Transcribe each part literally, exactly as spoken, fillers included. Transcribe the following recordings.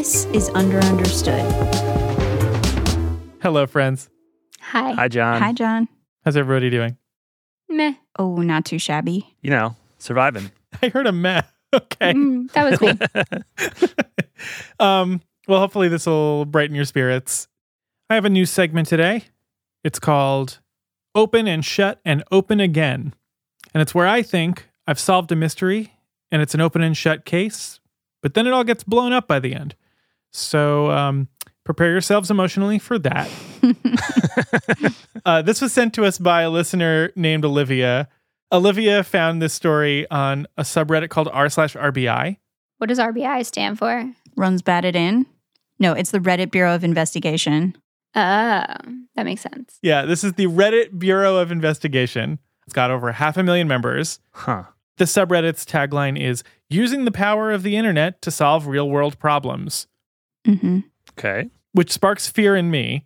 This is Under Understood. Hello, friends. Hi. Hi, John. Hi, John. How's everybody doing? Meh. Oh, not too shabby. You know, surviving. I heard a meh. Okay. Mm, that was me. um, well, hopefully this will brighten your spirits. I have a new segment today. It's called Open and Shut and Open Again. And it's where I think I've solved a mystery, and it's an open and shut case, but then it all gets blown up by the end. So um, prepare yourselves emotionally for that. uh, this was sent to us by a listener named Olivia. Olivia found this story on a subreddit called r slash RBI. What does R B I stand for? Runs Batted In? No, it's the Reddit Bureau of Investigation. Oh, uh, that makes sense. Yeah, this is the Reddit Bureau of Investigation. It's got over half a million members. Huh. The subreddit's tagline is, using the power of the internet to solve real-world problems. Mm-hmm. Okay. Which sparks fear in me.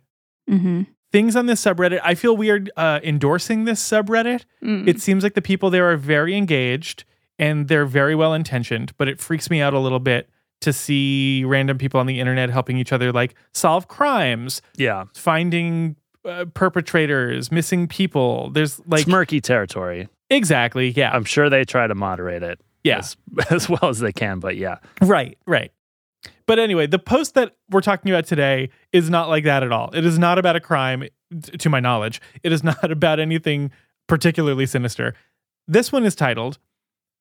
Mm-hmm. Things on this subreddit, I feel weird uh, endorsing this subreddit. Mm. It seems like the people there are very engaged, and they're very well-intentioned, but it freaks me out a little bit to see random people on the internet helping each other, like, solve crimes. Yeah. Finding uh, perpetrators, missing people. There's, like... murky territory. Exactly, yeah. I'm sure they try to moderate it yeah. as, as well as they can, but yeah. Right, right. But anyway, the post that we're talking about today is not like that at all. It is not about a crime, to my knowledge. It is not about anything particularly sinister. This one is titled,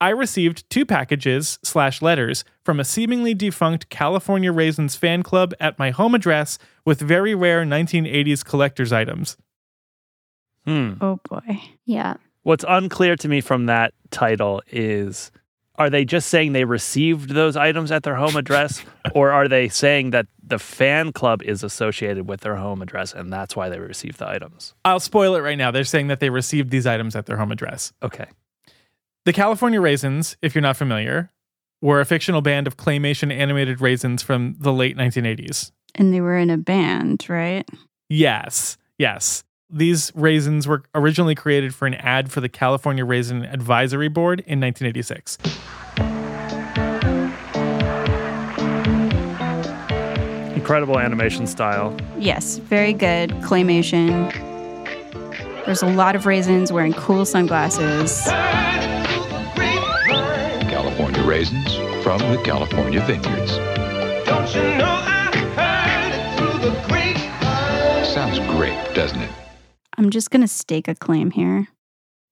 I received two packages slash letters from a seemingly defunct California Raisins fan club at my home address with very rare nineteen eighties collector's items. Hmm. Oh, boy. Yeah. What's unclear to me from that title is, are they just saying they received those items at their home address, or are they saying that the fan club is associated with their home address and that's why they received the items? I'll spoil it right now. They're saying that they received these items at their home address. Okay. The California Raisins, if you're not familiar, were a fictional band of claymation animated raisins from the late nineteen eighties. And they were in a band, right? Yes, yes. These raisins were originally created for an ad for the California Raisin Advisory Board in nineteen eighty-six. Incredible animation style. Yes, very good claymation. There's a lot of raisins wearing cool sunglasses. California raisins from the California vineyards. Don't you know I heard it through the grapevine? Sounds great, doesn't it? I'm just going to stake a claim here.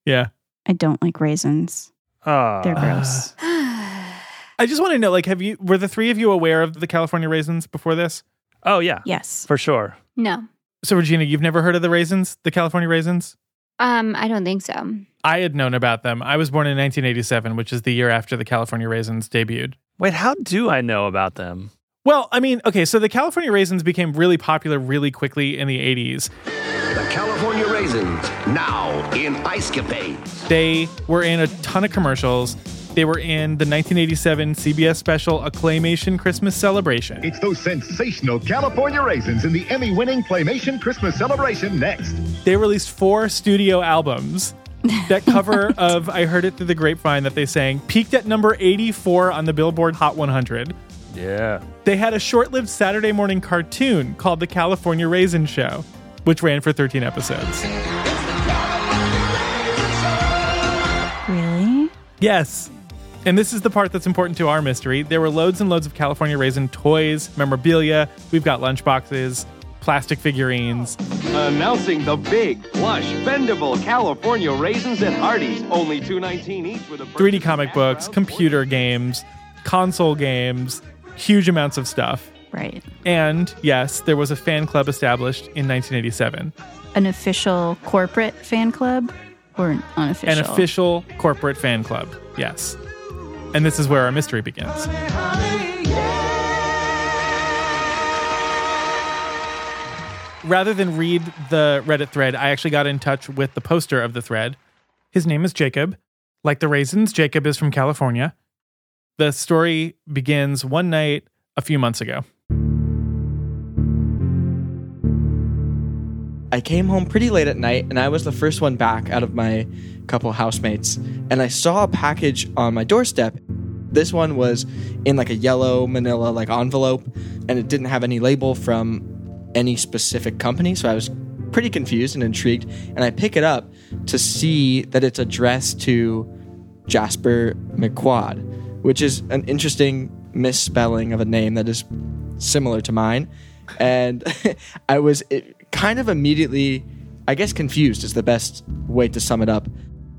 Yeah. I don't like raisins. Uh, They're gross. Uh, I just want to know, like, have you, were the three of you aware of the California Raisins before this? Oh, yeah. Yes. For sure. No. So, Regina, you've never heard of the Raisins, the California Raisins? Um, I don't think so. I had known about them. I was born in nineteen eighty-seven, which is the year after the California Raisins debuted. Wait, how do I know about them? Well, I mean, okay, so the California Raisins became really popular really quickly in the eighties. The California Raisins, now in Ice Capade. They were in a ton of commercials. They were in the nineteen eighty-seven C B S special, A Claymation Christmas Celebration. It's those sensational California Raisins in the Emmy-winning Claymation Christmas Celebration next. They released four studio albums. That cover of I Heard It Through the Grapevine that they sang peaked at number eighty-four on the Billboard Hot one hundred. Yeah. They had a short-lived Saturday morning cartoon called The California Raisin Show, which ran for thirteen episodes. Really? Yes. And this is the part that's important to our mystery. There were loads and loads of California Raisin toys, memorabilia. We've got lunchboxes, plastic figurines. Announcing the big, plush, bendable California Raisins at Hardee's. Only two dollars and nineteen cents each with a three D comic books, computer games, console games, huge amounts of stuff. Right. And, yes, there was a fan club established in nineteen eighty-seven. An official corporate fan club or an unofficial? An official corporate fan club, yes. And this is where our mystery begins. Honey, honey, yeah. Rather than read the Reddit thread, I actually got in touch with the poster of the thread. His name is Jacob. Like the raisins, Jacob is from California. The story begins one night a few months ago. I came home pretty late at night, and I was the first one back out of my couple housemates, and I saw a package on my doorstep. This one was in like a yellow manila like envelope, and it didn't have any label from any specific company, so I was pretty confused and intrigued, and I pick it up to see that it's addressed to Jasper McQuade, which is an interesting misspelling of a name that is similar to mine. And I was it, kind of immediately, I guess confused is the best way to sum it up.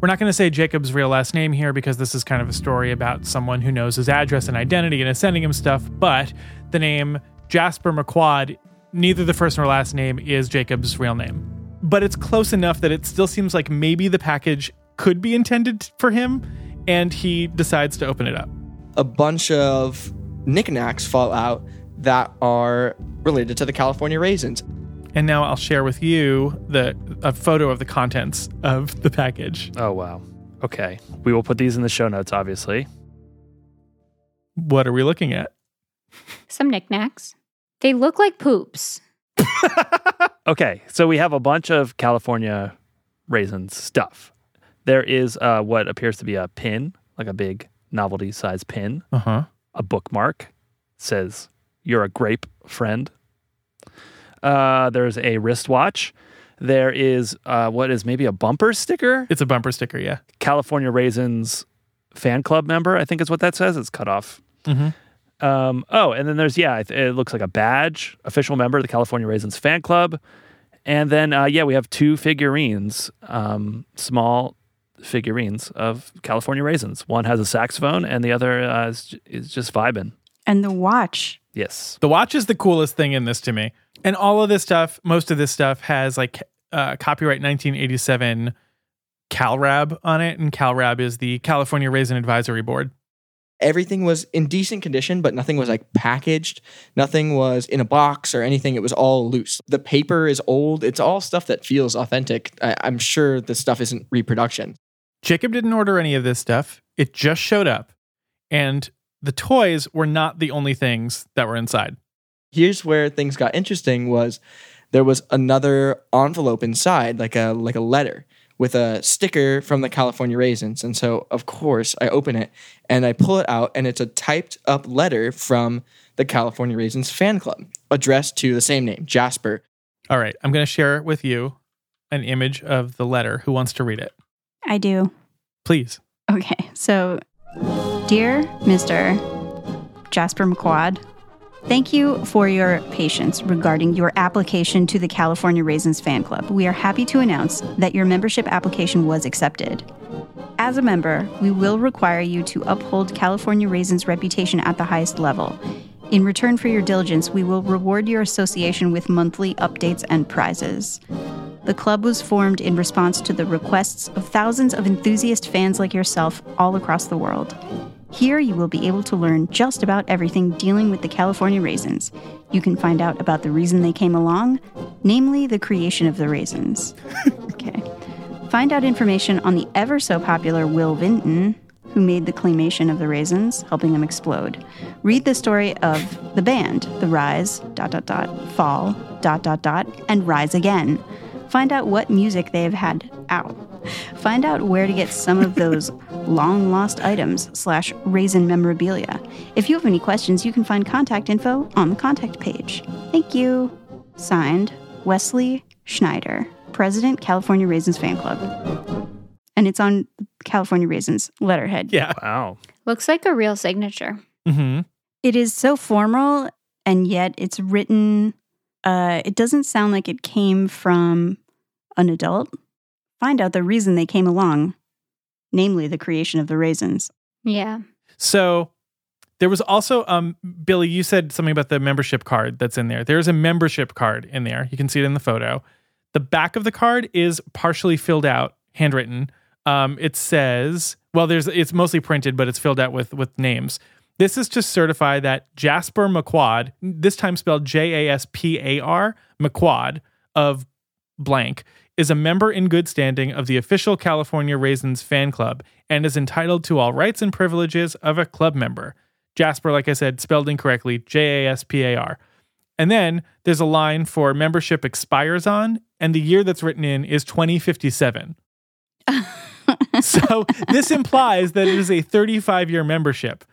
We're not going to say Jacob's real last name here because this is kind of a story about someone who knows his address and identity and is sending him stuff, but the name Jasper McQuade, neither the first nor last name is Jacob's real name. But it's close enough that it still seems like maybe the package could be intended for him, and he decides to open it up. A bunch of knickknacks fall out that are related to the California raisins. And now I'll share with you the a photo of the contents of the package. Oh, wow. Okay. We will put these in the show notes, obviously. What are we looking at? Some knickknacks. They look like poops. Okay. So we have a bunch of California raisins stuff. There is uh, what appears to be a pin, like a big novelty size pin. Uh-huh. A bookmark. Says, "You're a grape, friend." Uh, there's a wristwatch. There is uh, what is maybe a bumper sticker. It's a bumper sticker, yeah. California Raisins fan club member, I think is what that says. It's cut off. Mm-hmm. Um, oh, and then there's, yeah, it, it looks like a badge. Official member of the California Raisins fan club. And then, uh, yeah, we have two figurines, um, small figurines of California Raisins. One has a saxophone and the other uh, is, is just vibing. And the watch. Yes. The watch is the coolest thing in this to me. And all of this stuff, most of this stuff has like uh, copyright nineteen eighty-seven CalRab on it. And CalRab is the California Raisin Advisory Board. Everything was in decent condition, but nothing was like packaged. Nothing was in a box or anything. It was all loose. The paper is old. It's all stuff that feels authentic. I- I'm sure this stuff isn't reproduction. Jacob didn't order any of this stuff. It just showed up. And the toys were not the only things that were inside. Here's where things got interesting was there was another envelope inside, like a like a letter with a sticker from the California Raisins. And so, of course, I open it and I pull it out, and it's a typed up letter from the California Raisins fan club addressed to the same name, Jasper. All right. I'm going to share with you an image of the letter. Who wants to read it? I do. Please. Okay. So... Dear Mister Jasper McQuade, thank you for your patience regarding your application to the California Raisins Fan Club. We are happy to announce that your membership application was accepted. As a member, we will require you to uphold California Raisins' reputation at the highest level. In return for your diligence, we will reward your association with monthly updates and prizes. The club was formed in response to the requests of thousands of enthusiast fans like yourself all across the world. Here you will be able to learn just about everything dealing with the California raisins. You can find out about the reason they came along, namely the creation of the raisins. Okay. Find out information on the ever so popular Will Vinton, who made the claymation of the raisins, helping them explode. Read the story of the band, the rise, dot, dot, dot, fall, dot, dot, dot, and rise again. Find out what music they have had out. Find out where to get some of those long-lost items slash raisin memorabilia. If you have any questions, you can find contact info on the contact page. Thank you. Signed, Wesley Schneider, President, California Raisins Fan Club. And it's on California Raisins letterhead. Yeah. Wow. Looks like a real signature. Mm-hmm. It is so formal, and yet it's written... Uh, it doesn't sound like it came from... an adult? Find out the reason they came along, namely the creation of the raisins. Yeah. So there was also, um, Billy, you said something about the membership card that's in there. There's a membership card in there. You can see it in the photo. The back of the card is partially filled out, handwritten. Um, it says, well, there's it's mostly printed, but it's filled out with, with names. This is to certify that Jasper McQuade, this time spelled J A S P A R, McQuade, of blank, is a member in good standing of the official California Raisins fan club and is entitled to all rights and privileges of a club member. Jasper, like I said, spelled incorrectly, J A S P A R. And then there's a line for membership expires on, and the year that's written in is twenty fifty-seven. So this implies that it is a thirty-five-year membership.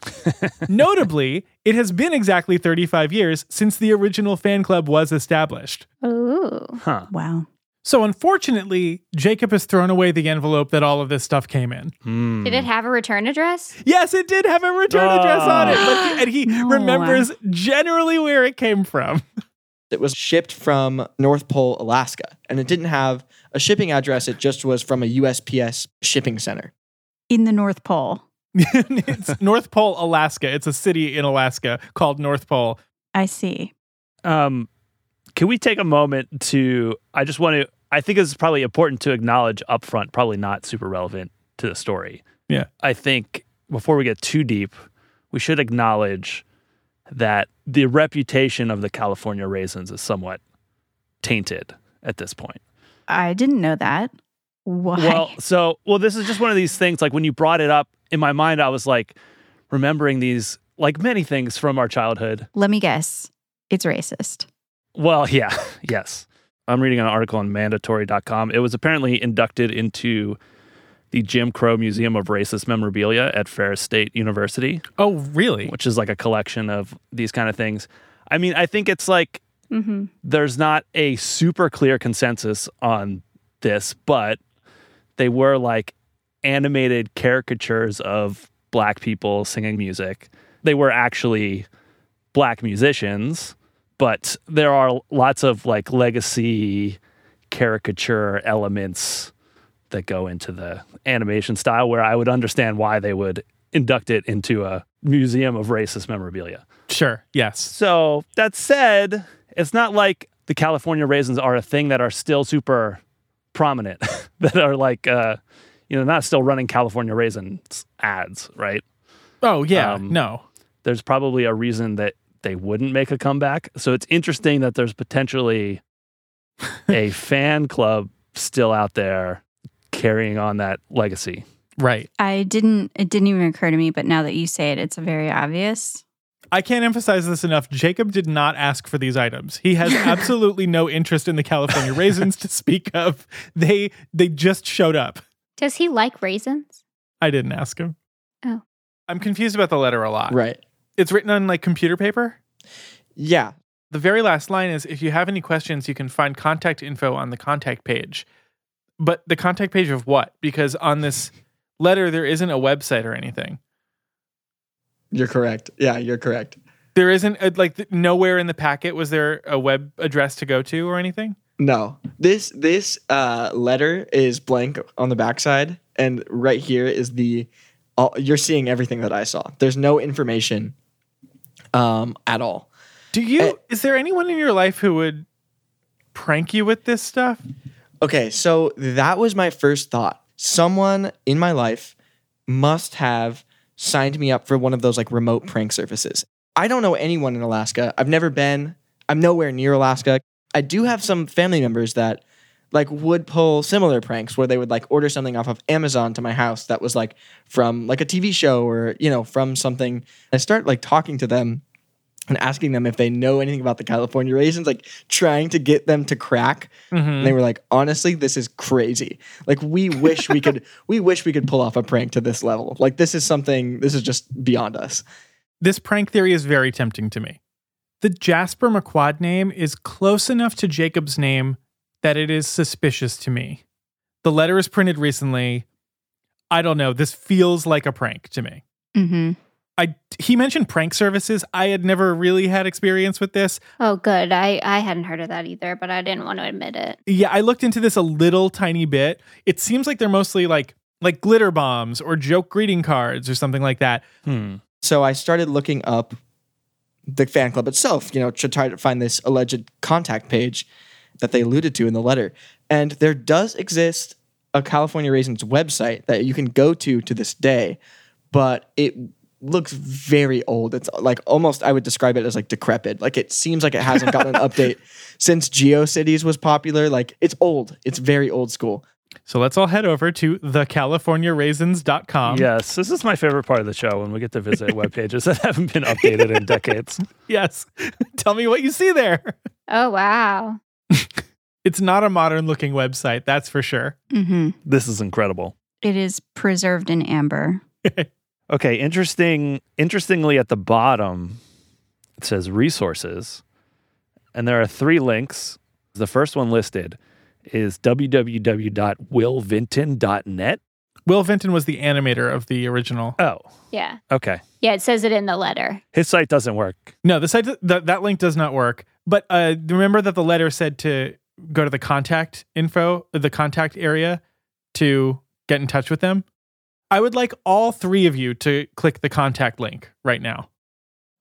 Notably, it has been exactly thirty-five years since the original fan club was established. Ooh. Huh. Wow. So unfortunately, Jacob has thrown away the envelope that all of this stuff came in. Mm. Did it have a return address? Yes, it did have a return oh. address on it. But he, and he no. remembers generally where it came from. It was shipped from North Pole, Alaska, and it didn't have a shipping address. It just was from a U S P S shipping center. In the North Pole. It's North Pole, Alaska. It's a city in Alaska called North Pole. I see. Um... Can we take a moment to, I just want to, I think this is probably important to acknowledge up front, probably not super relevant to the story. Yeah. I think before we get too deep, we should acknowledge that the reputation of the California Raisins is somewhat tainted at this point. I didn't know that. Why? Well, so, well, this is just one of these things, like when you brought it up, in my mind, I was like remembering these, like many things from our childhood. Let me guess. It's racist. Well, yeah, yes. I'm reading an article on mandatory dot com. It was apparently inducted into the Jim Crow Museum of Racist Memorabilia at Ferris State University. Oh, really? Which is like a collection of these kind of things. I mean, I think it's like mm-hmm. there's not a super clear consensus on this, but they were like animated caricatures of Black people singing music. They were actually Black musicians. But there are lots of like legacy caricature elements that go into the animation style where I would understand why they would induct it into a museum of racist memorabilia. Sure, yes. So that said, it's not like the California Raisins are a thing that are still super prominent, that are like, uh, you know, not still running California Raisins ads, right? Oh, yeah, um, no. There's probably a reason that they wouldn't make a comeback. So it's interesting that there's potentially a fan club still out there carrying on that legacy. Right. I didn't, it didn't even occur to me, but now that you say it, it's very obvious. I can't emphasize this enough. Jacob did not ask for these items. He has absolutely no interest in the California Raisins to speak of. They, they just showed up. Does he like raisins? I didn't ask him. Oh. I'm confused about the letter a lot. Right. It's written on, like, computer paper? Yeah. The very last line is, if you have any questions, you can find contact info on the contact page. But the contact page of what? Because on this letter, there isn't a website or anything. You're correct. Yeah, you're correct. There isn't, a, like, nowhere in the packet was there a web address to go to or anything? No. This this uh, letter is blank on the backside, and right here is the... All, you're seeing everything that I saw. There's no information... Um, at all. Do you, uh, is there anyone in your life who would prank you with this stuff? Okay, so that was my first thought. Someone in my life must have signed me up for one of those like remote prank services. I don't know anyone in Alaska. I've never been. I'm nowhere near Alaska. I do have some family members that like would pull similar pranks where they would like order something off of Amazon to my house that was like from like a T V show or, you know, from something. And I start like talking to them and asking them if they know anything about the California Raisins, like trying to get them to crack. Mm-hmm. And they were like, honestly, this is crazy. Like we wish we could, we wish we could pull off a prank to this level. Like this is something, this is just beyond us. This prank theory is very tempting to me. The Jasper McQuade name is close enough to Jacob's name that it is suspicious to me. The letter is printed recently. I don't know. This feels like a prank to me. Mm-hmm. I, he mentioned prank services. I had never really had experience with this. Oh, good. I, I hadn't heard of that either, but I didn't want to admit it. Yeah, I looked into this a little tiny bit. It seems like they're mostly like like glitter bombs or joke greeting cards or something like that. Hmm. So I started looking up the fan club itself, you know, to try to find this alleged contact page that they alluded to in the letter. And there does exist a California Raisins website that you can go to to this day, but it looks very old. It's like almost, I would describe it as like decrepit. Like it seems like it hasn't gotten an update since GeoCities was popular. Like it's old. It's very old school. So let's all head over to the california raisins dot com. Yes, this is my favorite part of the show when we get to visit web pages that haven't been updated in decades. Yes. Tell me what you see there. Oh, wow. It's not a modern looking website, that's for sure. Mm-hmm. This is incredible. It is preserved in amber. Okay, interesting. Interestingly, at the bottom, it says resources, and there are three links. The first one listed is w w w dot will vinton dot net. Will Vinton was the animator of the original. Oh. Yeah. Okay. Yeah, it says it in the letter. His site doesn't work. No, the site th- that link does not work. But uh, remember that the letter said to go to the contact info, the contact area, to get in touch with them. I would like all three of you to click the contact link right now.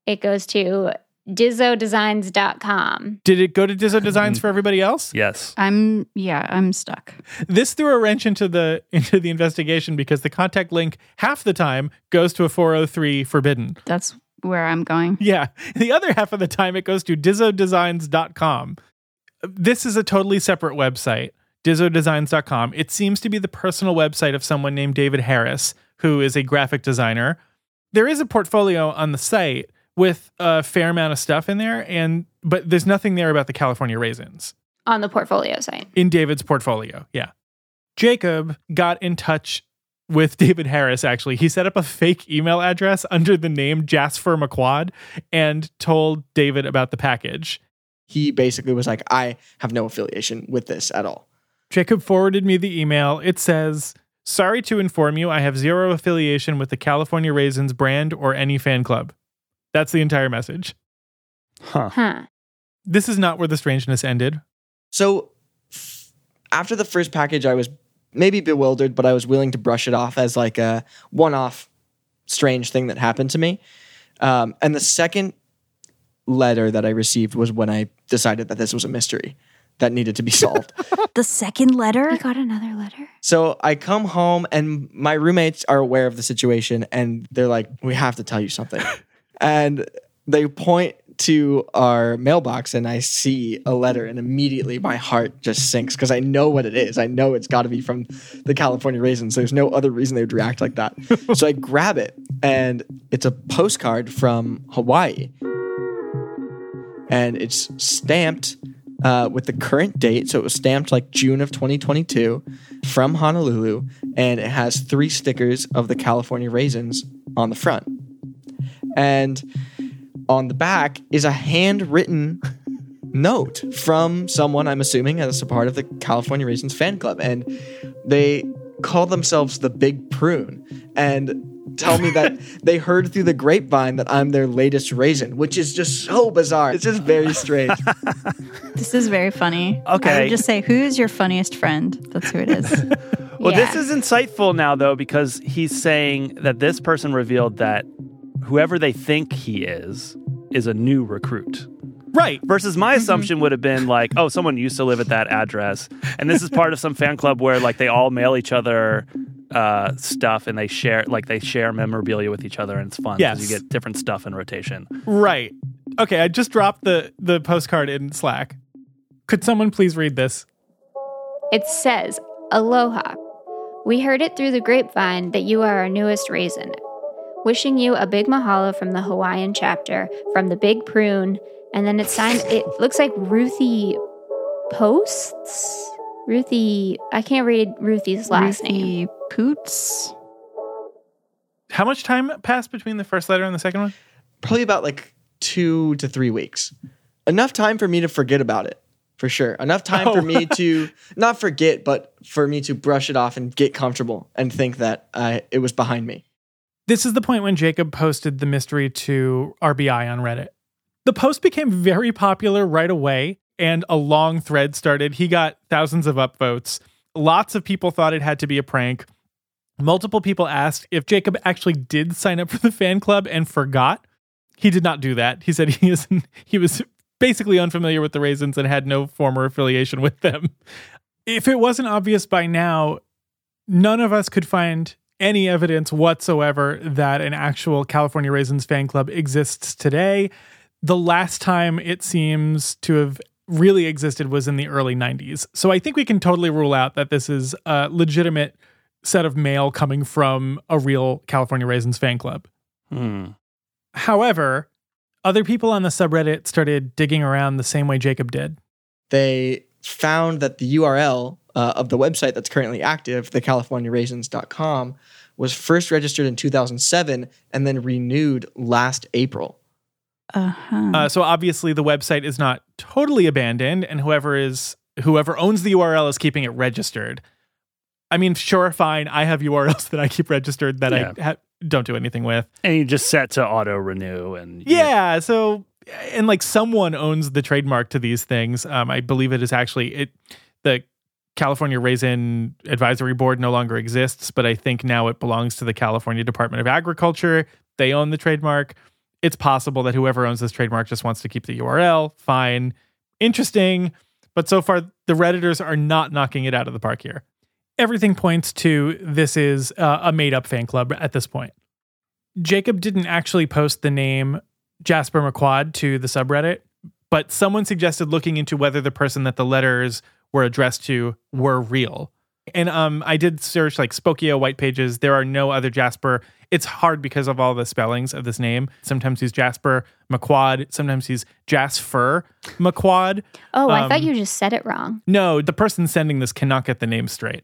It goes to Dizzo Designs dot com. Did it go to Dizzo Designs for everybody else? Yes. I'm yeah, I'm stuck. This threw a wrench into the into the investigation because the contact link half the time goes to a four oh three forbidden. That's where I'm going. Yeah. The other half of the time it goes to Dizzo Designs dot com. This is a totally separate website, Dizzo Designs dot com. It seems to be the personal website of someone named David Harris, who is a graphic designer. There is a portfolio on the site with a fair amount of stuff in there, and but there's nothing there about the California raisins. On the portfolio site. In David's portfolio, yeah. Jacob got in touch with David Harris, actually. He set up a fake email address under the name Jasper McQuade and told David about the package. He basically was like, I have no affiliation with this at all. Jacob forwarded me the email. It says, sorry to inform you, I have zero affiliation with the California Raisins brand or any fan club. That's the entire message. Huh. huh. This is not where the strangeness ended. So f- after the first package, I was maybe bewildered, but I was willing to brush it off as like a one-off strange thing that happened to me. Um, and the second letter that I received was when I decided that this was a mystery that needed to be solved. The second letter? I got another letter. So I come home and my roommates are aware of the situation and they're like, we have to tell you something. And they point to our mailbox and I see a letter and immediately my heart just sinks because I know what it is. I know it's got to be from the California Raisins. There's no other reason they would react like that. So I grab it and it's a postcard from Hawaii. And it's stamped uh, with the current date. So it was stamped like June of twenty twenty-two from Honolulu. And it has three stickers of the California Raisins on the front. And on the back is a handwritten note from someone, I'm assuming, as a part of the California Raisins fan club. And they call themselves the Big Prune and tell me that they heard through the grapevine that I'm their latest raisin, which is just so bizarre. It's just very strange. This is very funny. Okay. I would just say, who's your funniest friend? That's who it is. Well, yeah. This is insightful now, though, because he's saying that this person revealed that whoever they think he is, is a new recruit. Right. Versus my mm-hmm. assumption would have been like, oh, someone used to live at that address. And this is part of some fan club where like they all mail each other uh, stuff and they share like they share memorabilia with each other and it's fun because yes. You get different stuff in rotation. Right. Okay, I just dropped the, the postcard in Slack. Could someone please read this? It says, Aloha. We heard it through the grapevine that you are our newest raisin. Wishing you a big mahalo from the Hawaiian chapter, from the Big Prune, and then it's signed, it looks like Ruthie Posts? Ruthie, I can't read Ruthie's last Ruthie name. Ruthie Poots? How much time passed between the first letter and the second one? Probably about like two to three weeks. Enough time for me to forget about it, for sure. Enough time oh. for me to, not forget, but for me to brush it off and get comfortable and think that uh, it was behind me. This is the point when Jacob posted the mystery to R B I on Reddit. The post became very popular right away, and a long thread started. He got thousands of upvotes. Lots of people thought it had to be a prank. Multiple people asked if Jacob actually did sign up for the fan club and forgot. He did not do that. He said he, isn't, he was basically unfamiliar with the Raisins and had no former affiliation with them. If it wasn't obvious by now, none of us could find any evidence whatsoever that an actual California Raisins fan club exists today. The last time it seems to have really existed was in the early nineties. So I think we can totally rule out that this is a legitimate set of mail coming from a real California Raisins fan club. Hmm. However, other people on the subreddit started digging around the same way Jacob did. They found that the U R L uh, of the website that's currently active, the california raisins dot com, was first registered in two thousand seven and then renewed last April. Uh-huh. Uh, so obviously the website is not totally abandoned, and whoever is whoever owns the U R L is keeping it registered. I mean, sure, fine. I have U R Ls that I keep registered that yeah. I ha- don't do anything with, and you just set to auto renew. And yeah, know. so and like someone owns the trademark to these things. Um, I believe it is actually it. The California Raisin Advisory Board no longer exists, but I think now it belongs to the California Department of Agriculture. They own the trademark. It's possible that whoever owns this trademark just wants to keep the U R L. Fine. Interesting. But so far, the Redditors are not knocking it out of the park here. Everything points to this is uh, a made-up fan club at this point. Jacob didn't actually post the name Jasper McQuade to the subreddit, but someone suggested looking into whether the person that the letters were addressed to were real. And um, I did search like Spokio White Pages. There are no other Jasper. It's hard because of all the spellings of this name. Sometimes he's Jasper McQuade. Sometimes he's Jasfer McQuade. Oh, um, I thought you just said it wrong. No, the person sending this cannot get the name straight,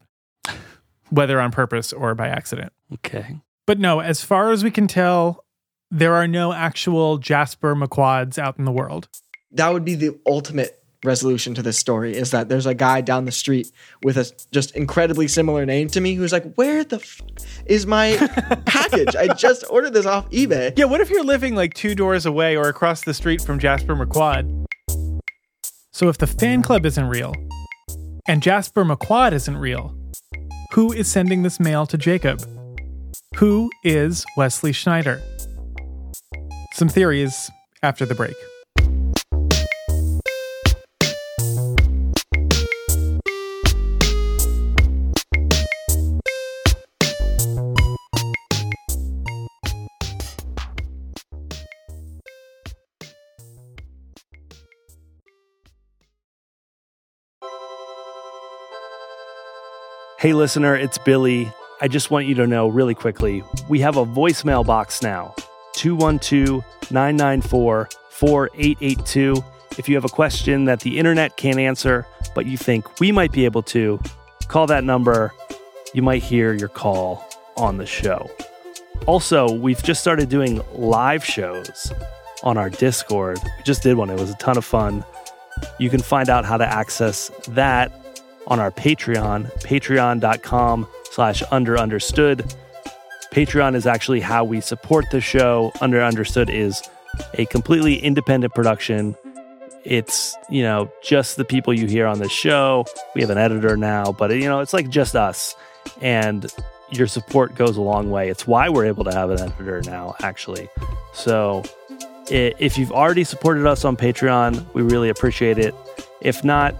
whether on purpose or by accident. Okay. But no, as far as we can tell, there are no actual Jasper McQuades out in the world. That would be the ultimate resolution to this story, is that there's a guy down the street with a just incredibly similar name to me who's like, where the f- is my package? I just ordered this off eBay. Yeah, what if you're living like two doors away or across the street from Jasper McQuade? So if the fan club isn't real and Jasper McQuade isn't real, who is sending this mail to Jacob? Who is Wesley Schneider? Some theories after the break. Hey listener, it's Billy. I just want you to know really quickly, we have a voicemail box now, two one two, nine nine four, four eight eight two. If you have a question that the internet can't answer, but you think we might be able to, call that number. You might hear your call on the show. Also, we've just started doing live shows on our Discord. We just did one. It was a ton of fun. You can find out how to access that on our Patreon, patreon.com slash under understood. Patreon is actually how we support the show. Under Understood is a completely independent production. It's, you know, just the people you hear on the show. We have an editor now, but, you know, it's like just us. And your support goes a long way. It's why we're able to have an editor now, actually. So if you've already supported us on Patreon, we really appreciate it. If not,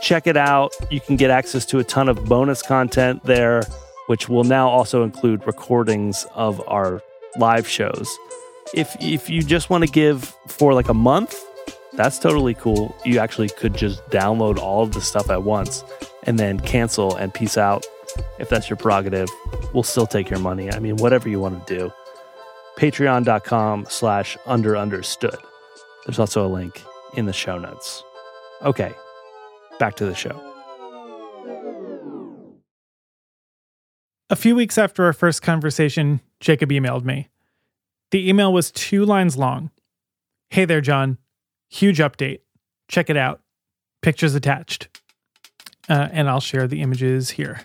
check it out. You can get access to a ton of bonus content there, which will now also include recordings of our live shows. If if you just want to give for like a month, that's totally cool. You actually could just download all of the stuff at once and then cancel and peace out. If that's your prerogative, we'll still take your money. I mean, whatever you want to do. Patreon.com slash under understood. There's also a link in the show notes. Okay. Back to the show. A few weeks after our first conversation, Jacob emailed me. The email was two lines long. Hey there, John. Huge update. Check it out. Pictures attached. Uh, and I'll share the images here.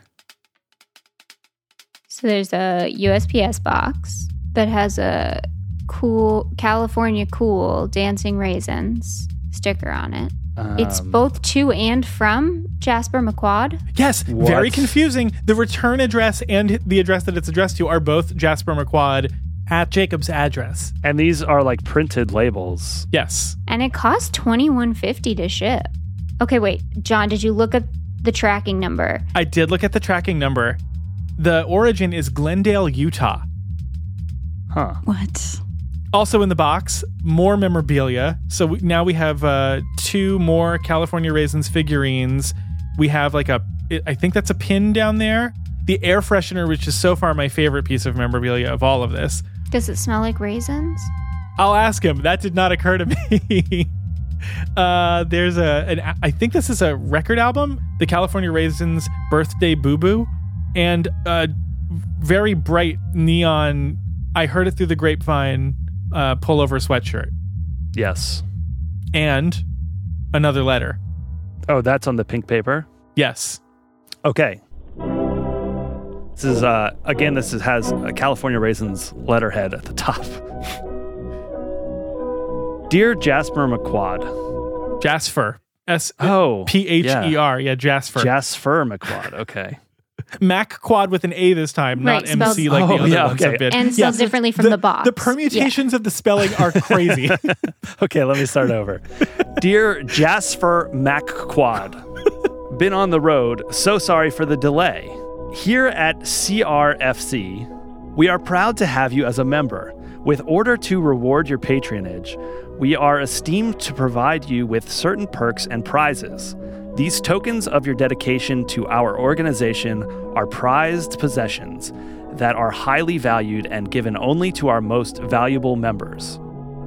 So there's a U S P S box that has a cool California Cool Dancing Raisins sticker on it. Um, it's both to and from Jasper McQuade. Yes, what? Very confusing. The return address and the address that it's addressed to are both Jasper McQuade at Jacob's address. And these are like printed labels. Yes. And it costs twenty-one fifty to ship. Okay, wait. John, did you look at the tracking number? I did look at the tracking number. The origin is Glendale, Utah. Huh. What? Also in the box, more memorabilia. So we, now we have uh, two more California Raisins figurines. We have like a, I think that's a pin down there. The air freshener, which is so far my favorite piece of memorabilia of all of this. Does it smell like raisins? I'll ask him. That did not occur to me. Uh, there's a, an, I think this is a record album, The California Raisin's Birthday Boo Boo, and a very bright neon I Heard It Through the Grapevine uh, pullover sweatshirt. Yes. And another letter. Oh, that's on the pink paper? Yes. Okay. This is, uh, again, this is, has a California Raisin's letterhead at the top. Dear Jasper McQuade. Jasper. S oh, P H E R. Yeah, yeah, Jasper. Jasper McQuade. Okay. Mac Quad with an A this time, right, not spells, M C like oh, the other yeah, ones okay. have been. And spelled yeah. differently from the, the box. The permutations yeah. of the spelling are crazy. Okay, let me start over. Dear Jasper McQuade, been on the road, so sorry for the delay. Here at C R F C, we are proud to have you as a member. With order to reward your patronage, we are esteemed to provide you with certain perks and prizes. These tokens of your dedication to our organization are prized possessions that are highly valued and given only to our most valuable members.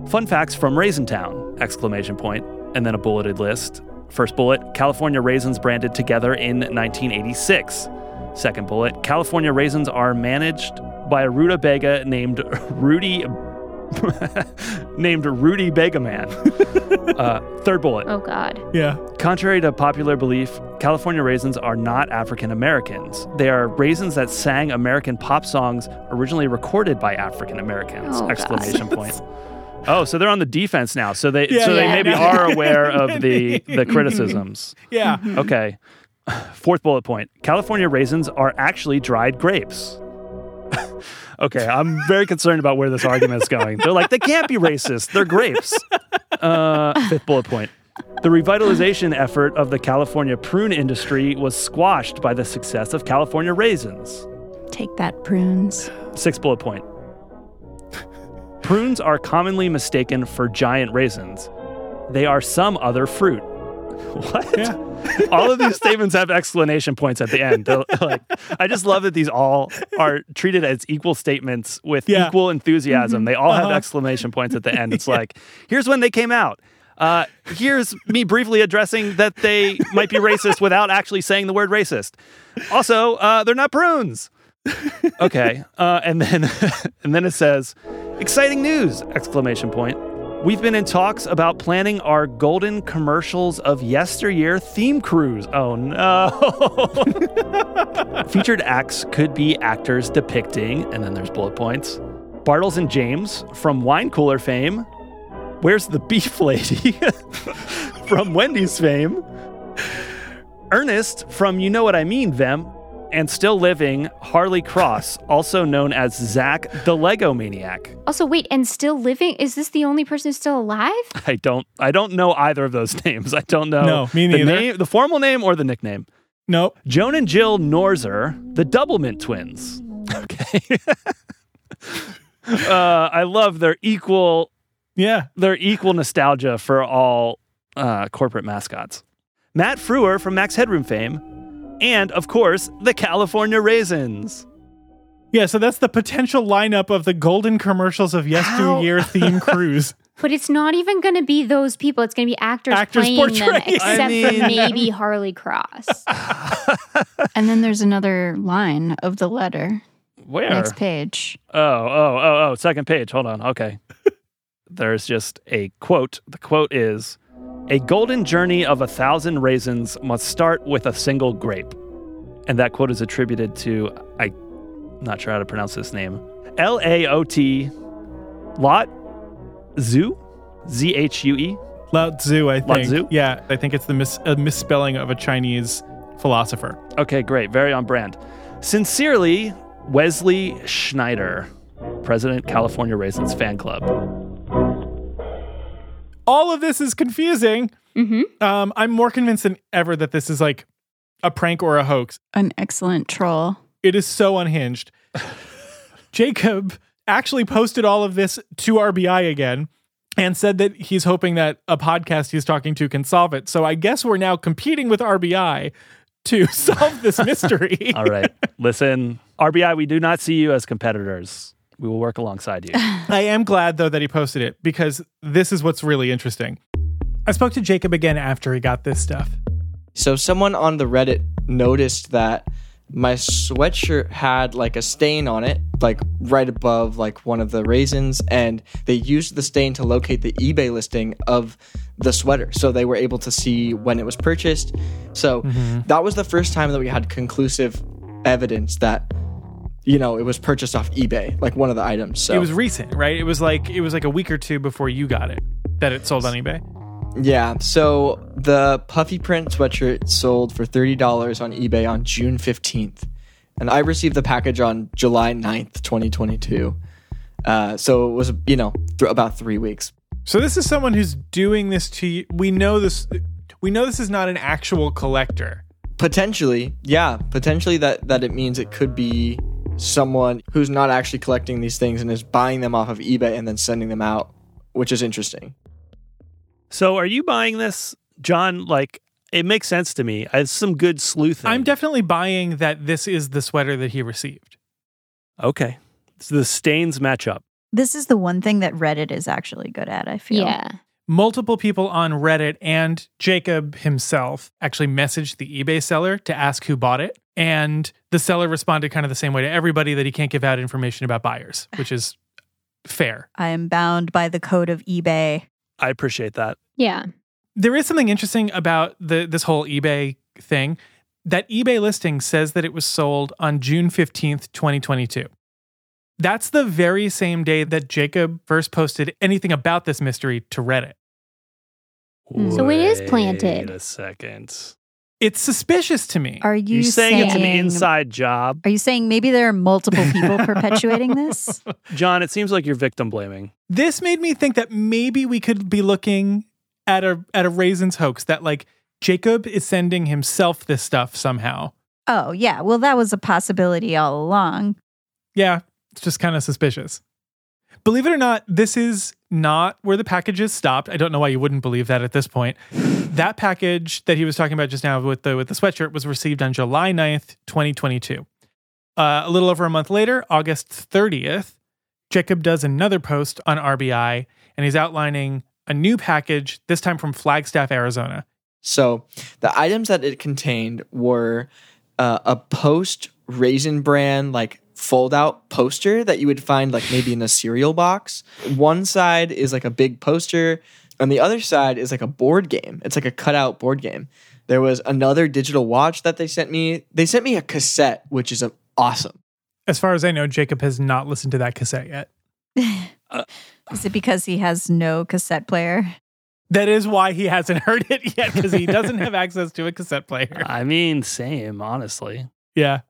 Fun facts from Raisin Town, exclamation point, and then a bulleted list. First bullet, California Raisins branded together in nineteen eighty-six. Second bullet, California Raisins are managed by a rutabaga named Rudy named Rudy Begaman. uh, third bullet. Oh, God. Yeah. Contrary to popular belief, California Raisins are not African Americans. They are raisins that sang American pop songs originally recorded by African Americans! Oh, exclamation God. Point. Oh, so they're on the defense now. So they yeah, so yeah, they maybe no. are aware of the the criticisms. Yeah. Okay. Fourth bullet point. California Raisins are actually dried grapes. Okay, I'm very concerned about where this argument is going. They're like, they can't be racist. They're grapes. Uh, fifth bullet point. The revitalization effort of the California prune industry was squashed by the success of California Raisins. Take that, prunes. Sixth bullet point. Prunes are commonly mistaken for giant raisins. They are some other fruit. What? Yeah. All of these statements have explanation points at the end. Like, I just love that these all are treated as equal statements with yeah. equal enthusiasm. Mm-hmm. They all uh-huh. have exclamation points at the end. It's yeah. like, here's when they came out. Uh, here's me briefly addressing that they might be racist without actually saying the word racist. Also, uh, they're not prunes. Okay. Uh, and then and then it says, exciting news! Exclamation point. We've been in talks about planning our golden commercials of yesteryear theme cruise. Oh, no. Featured acts could be actors depicting, and then there's bullet points, Bartles and James from Wine Cooler fame, Where's the Beef Lady from Wendy's fame, Ernest from You Know What I Mean, Them, and still living Harley Cross, also known as Zach the Lego maniac. Also, wait, and still living? Is this the only person who's still alive? I don't I don't know either of those names. I don't know no, me neither. The, name, the formal name or the nickname. Nope. Joan and Jill Norzer, the Doublemint twins. Okay. uh, I love their equal Yeah. Their equal nostalgia for all uh, corporate mascots. Matt Frewer from Max Headroom fame. And, of course, the California Raisins. Yeah, so that's the potential lineup of the golden commercials of yesteryear theme cruise. But it's not even going to be those people. It's going to be actors, actors playing portraying. them, except I mean, for maybe Harley Cross. And then there's another line of the letter. Where? Next page. Oh, oh, oh, oh, second page. Hold on. Okay. There's just a quote. The quote is, a golden journey of a thousand raisins must start with a single grape. And that quote is attributed to, I'm not sure how to pronounce this name, L A O T, Laozi? Z H U E? Laozi, I think. Laozi? Yeah, I think it's the mis- a misspelling of a Chinese philosopher. Okay, great. Very on brand. Sincerely, Wesley Schneider, President, California Raisins Fan Club. All of this is confusing. Mm-hmm. Um, I'm more convinced than ever that this is like a prank or a hoax. An excellent troll. It is so unhinged. Jacob actually posted all of this to R B I again and said that he's hoping that a podcast he's talking to can solve it. So I guess we're now competing with R B I to solve this mystery. All right. Listen, R B I, we do not see you as competitors. We will work alongside you. I am glad, though, that he posted it because this is what's really interesting. I spoke to Jacob again after he got this stuff. So someone on the Reddit noticed that my sweatshirt had like a stain on it, like right above like one of the raisins, and they used the stain to locate the eBay listing of the sweater. So they were able to see when it was purchased. So mm-hmm. that was the first time that we had conclusive evidence that, you know, it was purchased off eBay, like one of the items. So it was recent, right? It was like it was like a week or two before you got it that it sold on eBay. Yeah, so the puffy print sweatshirt sold for thirty dollars on eBay on June fifteenth. And I received the package on July ninth, twenty twenty-two. Uh, so it was, you know, th- about three weeks. So this is someone who's doing this to you. We know this. We know this is not an actual collector. Potentially, yeah. Potentially that, that it means it could be someone who's not actually collecting these things and is buying them off of eBay and then sending them out, which is interesting. So are you buying this, John? Like, it makes sense to me. It's some good sleuthing. I'm definitely buying that this is the sweater that he received. Okay. So the stains match up. This is the one thing that Reddit is actually good at, I feel. Yeah. Multiple people on Reddit and Jacob himself actually messaged the eBay seller to ask who bought it. And the seller responded kind of the same way to everybody, that he can't give out information about buyers, which is fair. I am bound by the code of eBay. I appreciate that. Yeah. There is something interesting about the this whole eBay thing. That eBay listing says that it was sold on June fifteenth, twenty twenty-two. That's the very same day that Jacob first posted anything about this mystery to Reddit. Wait, so it is planted. Wait a second. It's suspicious to me. Are you, you saying, saying it's an inside job? Are you saying maybe there are multiple people perpetuating this? John, it seems like you're victim blaming. This made me think that maybe we could be looking at a at a raisins hoax, that like Jacob is sending himself this stuff somehow. Oh, yeah. Well, that was a possibility all along. Yeah, it's just kind of suspicious. Believe it or not, this is not where the packages stopped. I don't know why you wouldn't believe that at this point. That package that he was talking about just now with the with the sweatshirt was received on July ninth, twenty twenty-two. Uh, a little over a month later, August thirtieth, Jacob does another post on R B I, and he's outlining a new package, this time from Flagstaff, Arizona. So the items that it contained were uh, a post-Raisin Bran, like, fold-out poster that you would find like maybe in a cereal box. One side is like a big poster, and the other side is like a board game. It's like a cutout board game. There was another digital watch that they sent me. They sent me a cassette, which is awesome. As far as I know, Jacob has not listened to that cassette yet. uh, is it because he has no cassette player? That is why he hasn't heard it yet, because he doesn't have access to a cassette player. I mean, same, honestly. Yeah.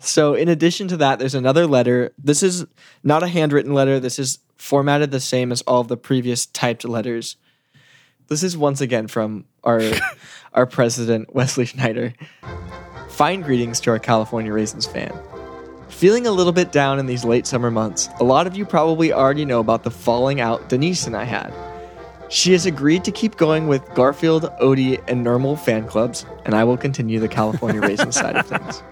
So in addition to that, there's another letter. This is not a handwritten letter. This is formatted the same as all of the previous typed letters. This is once again from our our president, Wesley Schneider. Fine greetings to our California Raisins fan. Feeling a little bit down in these late summer months. A lot of you probably already know about the falling out Denise and I had. She has agreed to keep going with Garfield, Odie, and Normal fan clubs, and I will continue the California Raisins side of things.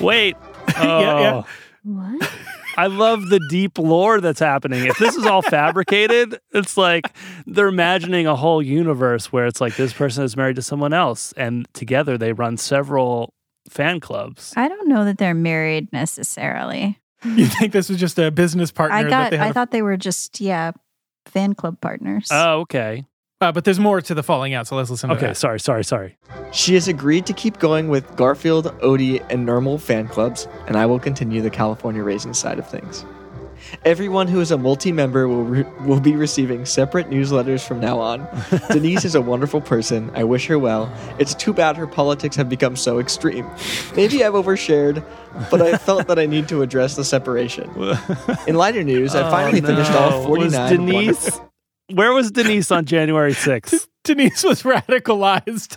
Wait. Oh. Yeah, yeah. What? I love the deep lore that's happening. If this is all fabricated, it's like they're imagining a whole universe where it's like this person is married to someone else, and together they run several fan clubs. I don't know that they're married necessarily. You think this was just a business partner? I, got, that they had I a... thought they were just, yeah, fan club partners. Oh, okay. Uh, but there's more to the falling out, so let's listen to okay, that. Okay, sorry, sorry, sorry. She has agreed to keep going with Garfield, Odie, and Normal fan clubs, and I will continue the California Raisin side of things. Everyone who is a multi-member will re- will be receiving separate newsletters from now on. Denise is a wonderful person. I wish her well. It's too bad her politics have become so extreme. Maybe I've overshared, but I felt that I need to address the separation. In lighter news, I finally oh, no. finished all forty-nine. Was Denise... Wonderful- Where was Denise on January sixth? Denise was radicalized,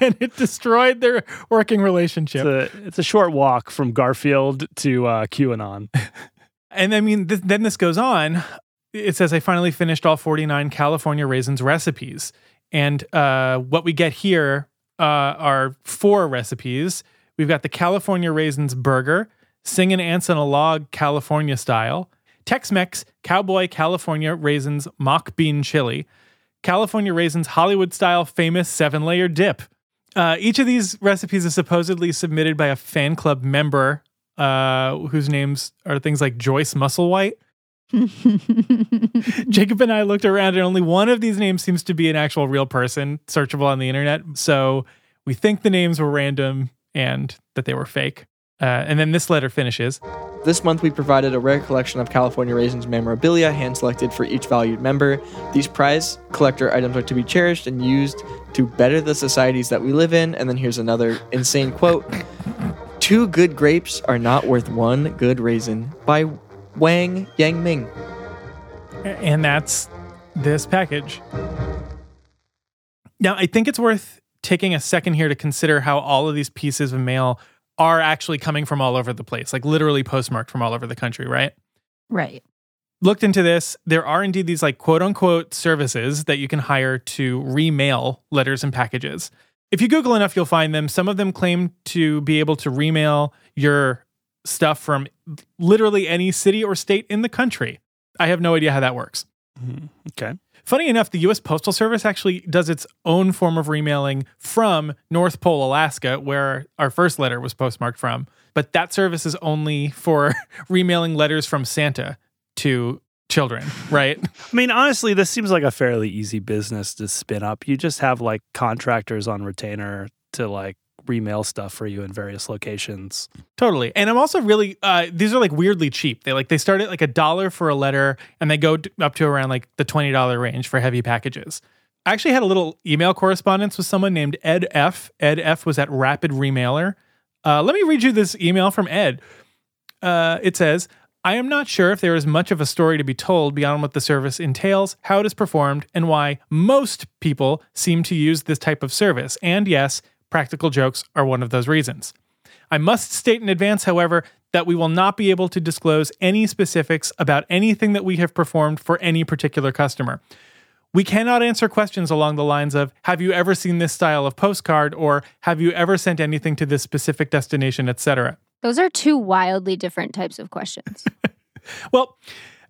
and it destroyed their working relationship. It's a, it's a short walk from Garfield to uh, QAnon. And I mean, th- then this goes on. It says, I finally finished all forty-nine California Raisins recipes. And uh, what we get here uh, are four recipes. We've got the California Raisins burger, singin' ants on a log California style, Tex-Mex Cowboy California Raisins Mock Bean Chili, California Raisin's Hollywood-style famous seven-layer dip. Uh, each of these recipes is supposedly submitted by a fan club member uh, whose names are things like Joyce Musselwhite. Jacob and I looked around, and only one of these names seems to be an actual real person searchable on the internet. So we think the names were random and that they were fake. Uh, and then this letter finishes. This month, we provided a rare collection of California Raisin's memorabilia, hand-selected for each valued member. These prize collector items are to be cherished and used to better the societies that we live in. And then here's another insane quote. Two good grapes are not worth one good raisin, by Wang Yangming. And that's this package. Now, I think it's worth taking a second here to consider how all of these pieces of mail are actually coming from all over the place, like literally postmarked from all over the country, right? Right. Looked into this, there are indeed these like quote-unquote services that you can hire to remail letters and packages. If you Google enough, you'll find them. Some of them claim to be able to remail your stuff from literally any city or state in the country. I have no idea how that works. Mm-hmm. Okay. Funny enough, the U S Postal Service actually does its own form of remailing from North Pole, Alaska, where our first letter was postmarked from. But that service is only for remailing letters from Santa to children, right? I mean, honestly, this seems like a fairly easy business to spin up. You just have like contractors on retainer to like remail stuff for you in various locations. Totally. And I'm also really uh these are like weirdly cheap. They like they start at like a dollar for a letter, and they go t- up to around like the twenty dollars range for heavy packages. I actually had a little email correspondence with someone named Ed F. Ed F was at Rapid Remailer. Uh let me read you this email from Ed. Uh it says, I am not sure if there is much of a story to be told beyond what the service entails, how it is performed, and why most people seem to use this type of service. And yes, practical jokes are one of those reasons. I must state in advance, however, that we will not be able to disclose any specifics about anything that we have performed for any particular customer. We cannot answer questions along the lines of, have you ever seen this style of postcard, or have you ever sent anything to this specific destination, et cetera. Those are two wildly different types of questions. Well,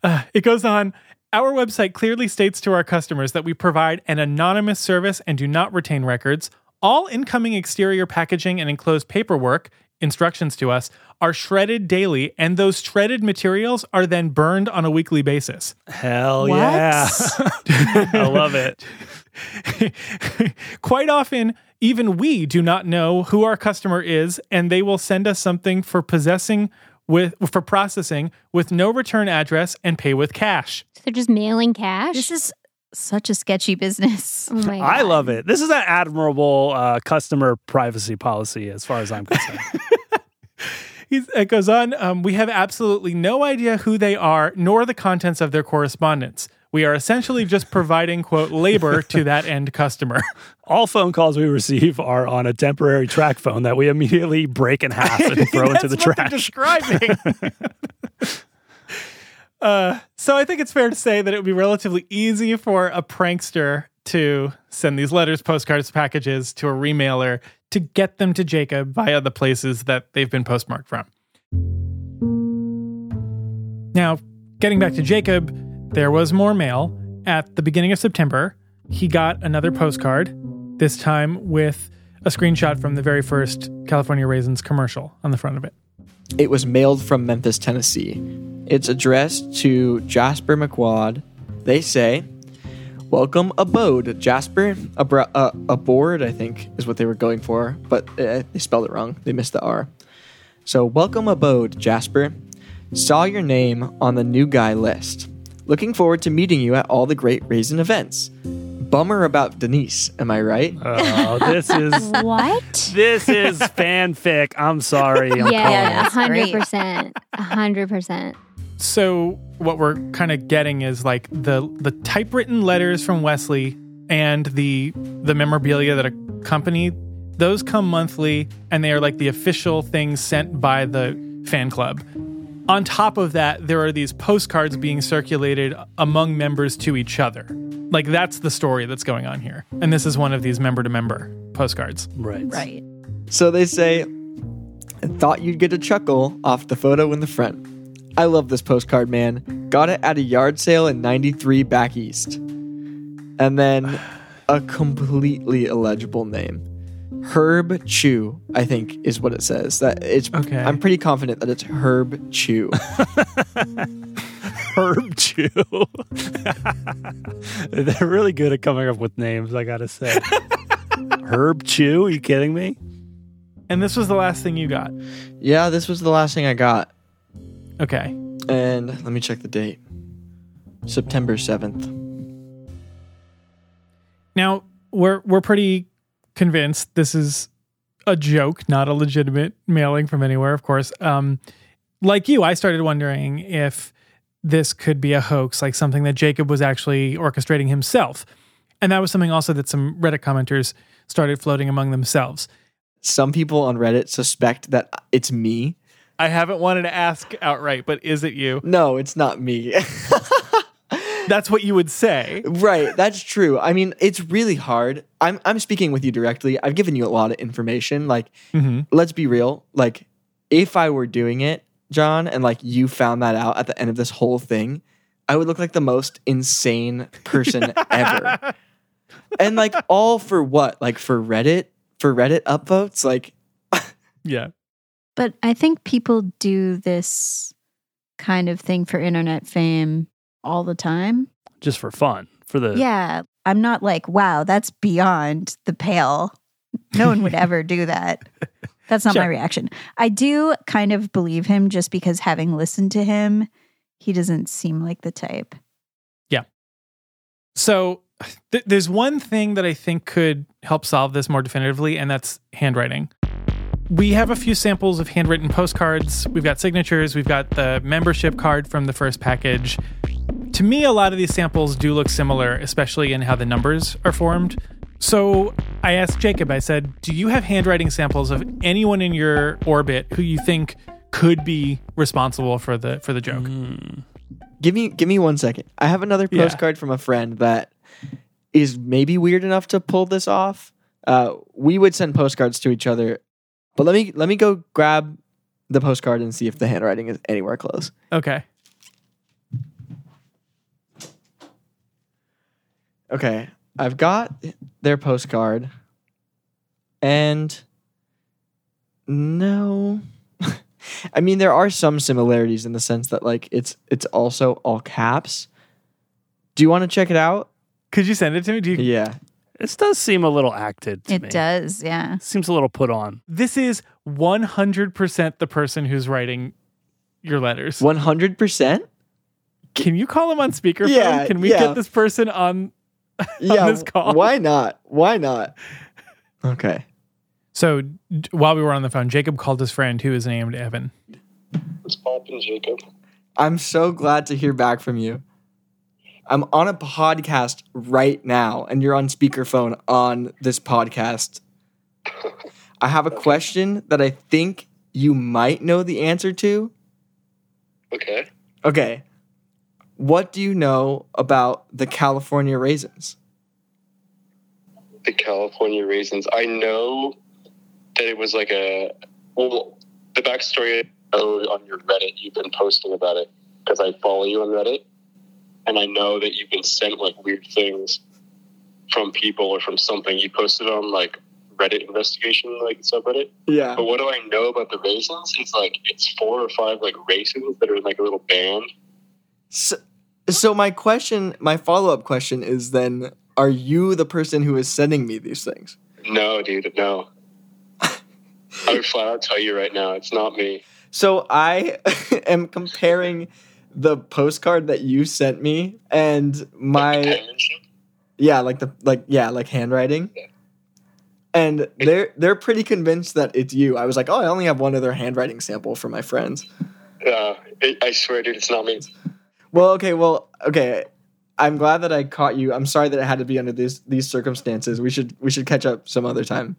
uh, it goes on. Our website clearly states to our customers that we provide an anonymous service and do not retain records. All incoming exterior packaging and enclosed paperwork, instructions to us, are shredded daily, and those shredded materials are then burned on a weekly basis. Hell what? Yeah. I love it. Quite often, even we do not know who our customer is, and they will send us something for possessing with for processing with no return address and pay with cash. So they're just mailing cash? This is such a sketchy business. Oh my God. I love it. This is an admirable uh, customer privacy policy as far as I'm concerned. He's, it goes on. Um, we have absolutely no idea who they are, nor the contents of their correspondence. We are essentially just providing, quote, labor to that end customer. All phone calls we receive are on a temporary track phone that we immediately break in half and throw into the trash. That's what they're describing. Uh, so I think it's fair to say that it would be relatively easy for a prankster to send these letters, postcards, packages to a remailer to get them to Jacob via the places that they've been postmarked from. Now, getting back to Jacob, there was more mail. At the beginning of September, he got another postcard, this time with a screenshot from the very first California Raisins commercial on the front of it. It was mailed from Memphis, Tennessee. It's addressed to Jasper McQuade. They say, welcome abode, Jasper. Abra- uh, aboard, I think, is what they were going for, but uh, they spelled it wrong. They missed the R. So, welcome abode, Jasper. Saw your name on the new guy list. Looking forward to meeting you at all the great Raisin events. Bummer about Denise, am I right? Oh, this is... What? This is fanfic. I'm sorry. I'm yeah, one hundred percent. one hundred percent. So what we're kind of getting is like the the typewritten letters from Wesley and the the memorabilia that accompany, those come monthly, and they are like the official things sent by the fan club. On top of that, there are these postcards being circulated among members to each other. Like, that's the story that's going on here. And this is one of these member-to-member postcards. Right. Right. So they say, I thought you'd get a chuckle off the photo in the front. I love this postcard, man. Got it at a yard sale in ninety-three back east. and then a completely illegible name. Herb Chew, I think, is what it says. That it's. Okay. I'm pretty confident that it's Herb Chew. Herb Chew. They're really good at coming up with names, I gotta say. Herb Chew? Are you kidding me? And this was the last thing you got? Yeah, this was the last thing I got. Okay. And let me check the date. September seventh. Now, we're we're pretty convinced this is a joke, not a legitimate mailing from anywhere, of course. Um, like you, I started wondering if this could be a hoax, like something that Jacob was actually orchestrating himself. And that was something also that some Reddit commenters started floating among themselves. Some people on Reddit suspect that it's me. I haven't wanted to ask outright, but is it you? No, it's not me. That's what you would say. Right, that's true. I mean, it's really hard. I'm I'm speaking with you directly. I've given you a lot of information. Like, mm-hmm. Let's be real. Like, if I were doing it, John, and like you found that out at the end of this whole thing, I would look like the most insane person ever. And like, all for what? Like, for Reddit? For Reddit upvotes? Like, yeah. But I think people do this kind of thing for internet fame all the time. Just for fun. For the Yeah. I'm not like, wow, that's beyond the pale. No one would ever do that. That's not sure. my reaction. I do kind of believe him just because, having listened to him, he doesn't seem like the type. Yeah. So th- there's one thing that I think could help solve this more definitively, and that's handwriting. We have a few samples of handwritten postcards. We've got signatures. We've got the membership card from the first package. To me, a lot of these samples do look similar, especially in how the numbers are formed. So I asked Jacob, I said, do you have handwriting samples of anyone in your orbit who you think could be responsible for the for the joke? Mm. Give me give me one second. I have another postcard yeah. from a friend that is maybe weird enough to pull this off. Uh, we would send postcards to each other, but let me let me go grab the postcard and see if the handwriting is anywhere close. Okay. Okay, I've got their postcard, and no, I mean, there are some similarities in the sense that, like, it's it's also all caps. Do you want to check it out? Could you send it to me? Do you? Yeah. This does seem a little acted to me. It does, yeah. Seems a little put on. This is one hundred percent the person who's writing your letters. one hundred percent? Can you call him on speakerphone? Yeah, Can we yeah. get this person on... on yeah, this call. Why not? Why not? Okay. So d- while we were on the phone, Jacob called his friend who is named Evan. What's poppin', Jacob? I'm so glad to hear back from you. I'm on a podcast right now, and you're on speakerphone on this podcast. I have a question that I think you might know the answer to. Okay. Okay. What do you know about the California raisins? The California raisins. I know that it was like a... Well, the backstory on your Reddit, you've been posting about it because I follow you on Reddit. And I know that you've been sent like weird things from people or from something you posted on like Reddit investigation, like subreddit. Yeah. But what do I know about the raisins? It's like, it's four or five like raisins that are in like a little band. So, so my question, my follow-up question is then, are you the person who is sending me these things? No, dude, no. I would flat out tell you right now, it's not me. So I am comparing the postcard that you sent me and my... Like yeah, like the, like, yeah, like handwriting. Yeah. And they're, they're pretty convinced that it's you. I was like, oh, I only have one other handwriting sample for my friends. Yeah, uh, I swear, dude, it's not me. Well, okay, well, okay. I'm glad that I caught you. I'm sorry that it had to be under these these circumstances. We should we should catch up some other time.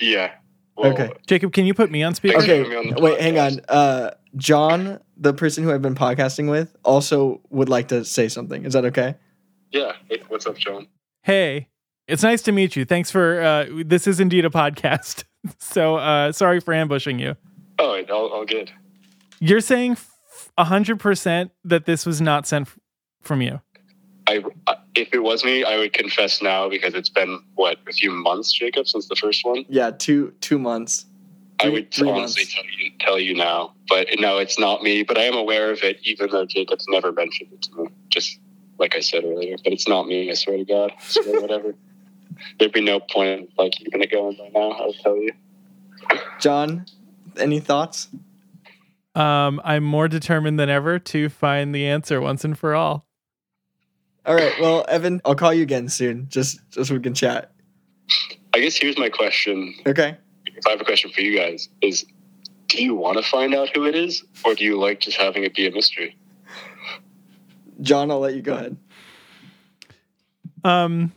Yeah. Well, okay. Jacob, can you put me on speaker? Okay. On Wait, podcast. hang on. Uh, John, the person who I've been podcasting with, also would like to say something. Is that okay? Yeah. Hey, what's up, John? Hey, it's nice to meet you. Thanks for uh, this is indeed a podcast. So uh, sorry for ambushing you. Oh, all, all good. You're saying. A hundred percent that this was not sent f- from you. I, if it was me, I would confess now because it's been, what, a few months, Jacob, since the first one? Yeah, two two months. Three, I would honestly tell you, tell you now. But no, it's not me. But I am aware of it, even though Jacob's never mentioned it to me. Just like I said earlier. But it's not me, I swear to God. I swear whatever. There'd be no point like keeping it going by now, I'll tell you. John, any thoughts? Um, I'm more determined than ever to find the answer once and for all. All right. Well, Evan, I'll call you again soon, just, just so we can chat. I guess here's my question. Okay. If I have a question for you guys, is do you want to find out who it is, or do you like just having it be a mystery? John, I'll let you go ahead. Um,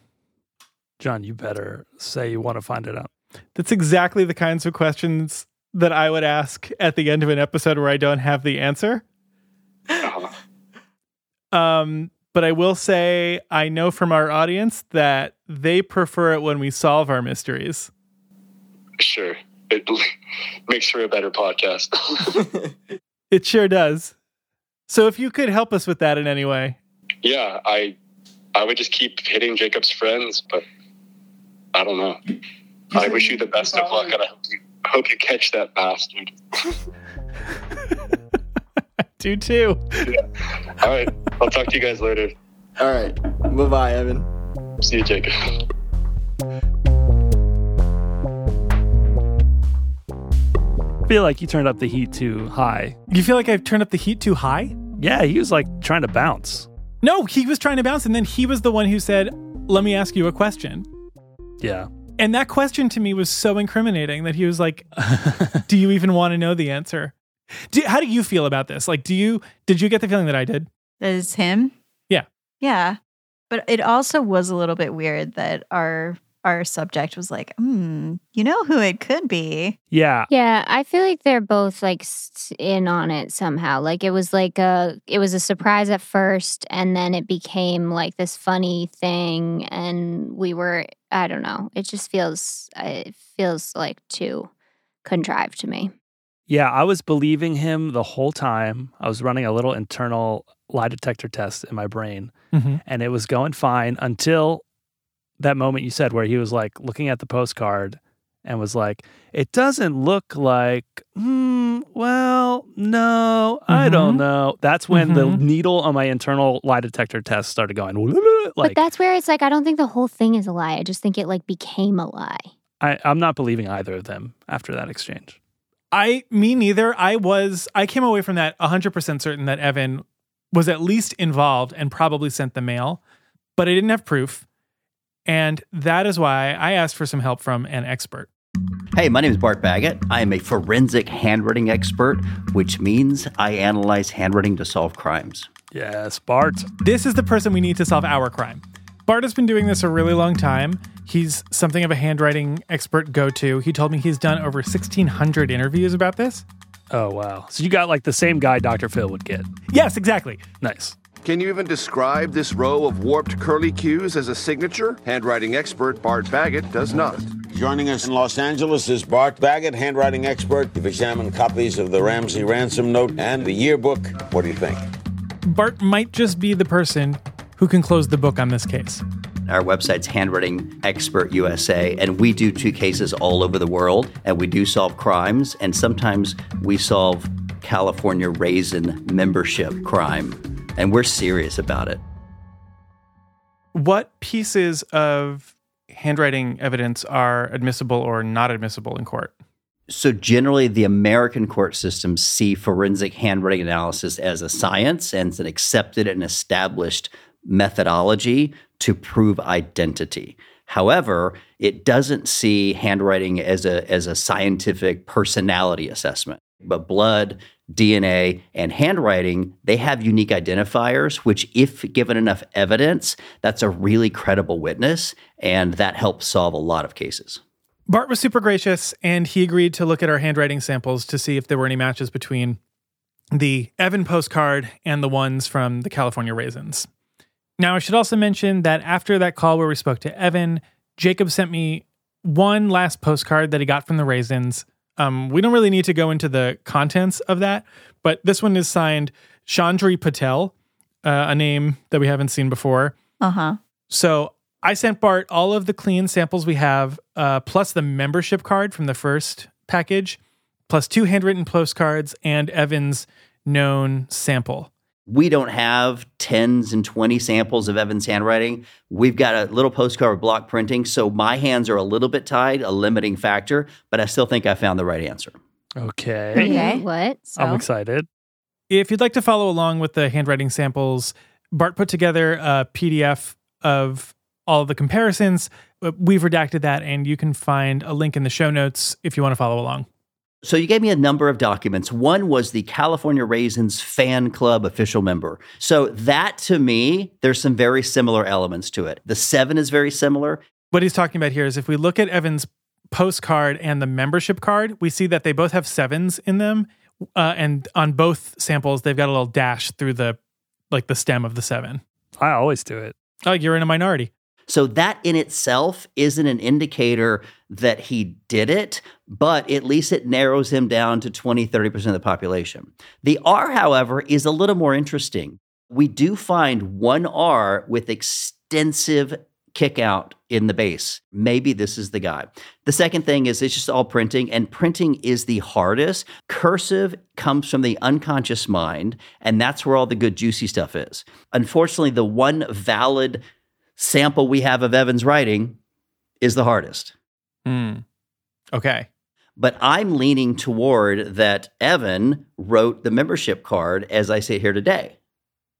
John, you better say you want to find it out. That's exactly the kinds of questions that I would ask at the end of an episode where I don't have the answer. Uh-huh. Um, but I will say I know from our audience that they prefer it when we solve our mysteries. Sure. It makes for a better podcast. It sure does. So if you could help us with that in any way. Yeah, I I would just keep hitting Jacob's friends, but I don't know. I wish you the best of luck, and I hope you, hope you catch that bastard. I do too. Yeah. All right. I'll talk to you guys later. All right. Bye-bye, Evan. See you, Jacob. I feel like you turned up the heat too high. You feel like I've turned up the heat too high? Yeah, he was like trying to bounce. No, he was trying to bounce, and then he was the one who said, let me ask you a question. Yeah. And that question to me was so incriminating that he was like, do you even want to know the answer? Do, how do you feel about this? Like, do you, did you get the feeling that I did? That it's him? Yeah. Yeah. But it also was a little bit weird that our, our subject was like, hmm, you know who it could be. Yeah. Yeah. I feel like they're both like in on it somehow. Like it was like a, it was a surprise at first, and then it became like this funny thing, and we were, I don't know. It just feels, it feels like too contrived to me. Yeah, I was believing him the whole time. I was running a little internal lie detector test in my brain, mm-hmm. and it was going fine until that moment you said where he was like looking at the postcard and was like, it doesn't look like, mm, well, no, mm-hmm. I don't know. That's when mm-hmm. the needle on my internal lie detector test started going. Like, but that's where it's like, I don't think the whole thing is a lie. I just think it like became a lie. I, I'm not believing either of them after that exchange. I, me neither. I was, I came away from that one hundred percent certain that Evan was at least involved and probably sent the mail, but I didn't have proof. And that is why I asked for some help from an expert. Hey, my name is Bart Baggett. I am a forensic handwriting expert, which means I analyze handwriting to solve crimes. Yes, Bart. This is the person we need to solve our crime. Bart has been doing this a really long time. He's something of a handwriting expert go-to. He told me he's done over sixteen hundred interviews about this. Oh, wow. So you got like the same guy Doctor Phil would get. Yes, exactly. Nice. Can you even describe this row of warped curly cues as a signature? Handwriting expert Bart Baggett does not. Joining us in Los Angeles is Bart Baggett, handwriting expert. You've examined copies of the Ramsey ransom note and the yearbook. What do you think? Bart might just be the person who can close the book on this case. Our website's Handwriting Expert U S A, and we do two cases all over the world, and we do solve crimes, and sometimes we solve California Raisin membership crime. And we're serious about it. What pieces of handwriting evidence are admissible or not admissible in court? So generally, the American court systems see forensic handwriting analysis as a science and as an accepted and established methodology to prove identity. However, it doesn't see handwriting as a, as a scientific personality assessment. But blood, D N A, and handwriting, they have unique identifiers, which if given enough evidence, that's a really credible witness, and that helps solve a lot of cases. Bart was super gracious, and he agreed to look at our handwriting samples to see if there were any matches between the Evan postcard and the ones from the California Raisins. Now, I should also mention that after that call where we spoke to Evan, Jacob sent me one last postcard that he got from the Raisins. Um, we don't really need to go into the contents of that, but this one is signed Chandri Patel, uh, a name that we haven't seen before. Uh-huh. So I sent Bart all of the clean samples we have, uh, plus the membership card from the first package, plus two handwritten postcards and Evan's known sample. We don't have tens and twenty samples of Evan's handwriting. We've got a little postcard with block printing, so my hands are a little bit tied, a limiting factor, but I still think I found the right answer. Okay. Okay. What? So? I'm excited. If you'd like to follow along with the handwriting samples, Bart put together a P D F of all of the comparisons. We've redacted that, and you can find a link in the show notes if you want to follow along. So you gave me a number of documents. One was the California Raisins Fan Club official member. So that, to me, there's some very similar elements to it. The seven is very similar. What he's talking about here is if we look at Evan's postcard and the membership card, we see that they both have sevens in them. Uh, and on both samples, they've got a little dash through the, like the stem of the seven. I always do it. Oh, you're in a minority. So that in itself isn't an indicator that he did it, but at least it narrows him down to twenty, thirty percent of the population. The R, however, is a little more interesting. We do find one R with extensive kick out in the base. Maybe this is the guy. The second thing is it's just all printing, and printing is the hardest. Cursive comes from the unconscious mind, and that's where all the good juicy stuff is. Unfortunately, the one valid sample we have of Evan's writing is the hardest. Mm. Okay. But I'm leaning toward that Evan wrote the membership card as I sit here today.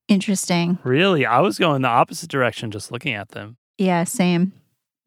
Interesting. Really? I was going the opposite direction just looking at them. Yeah, same.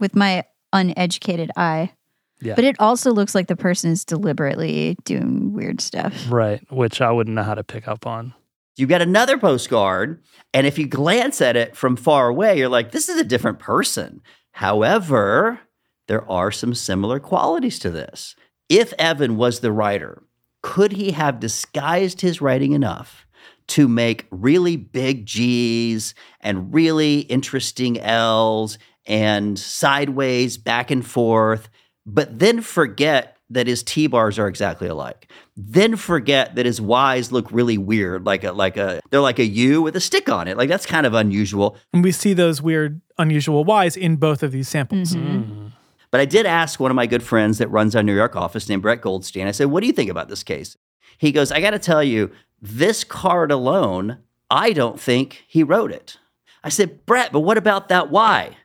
With my uneducated eye. Yeah. But it also looks like the person is deliberately doing weird stuff. Right, which I wouldn't know how to pick up on. You get another postcard, and if you glance at it from far away, you're like, this is a different person. However, there are some similar qualities to this. If Evan was the writer, could he have disguised his writing enough to make really big G's and really interesting L's and sideways back and forth, but then forget that his T-bars are exactly alike? Then forget that his Y's look really weird, like a like a they're like a U with a stick on it. Like, that's kind of unusual. And we see those weird, unusual Y's in both of these samples. Mm-hmm. Mm-hmm. But I did ask one of my good friends that runs our New York office named Brett Goldstein. I said, what do you think about this case? He goes, I got to tell you, this card alone, I don't think he wrote it. I said, Brett, but what about that Y?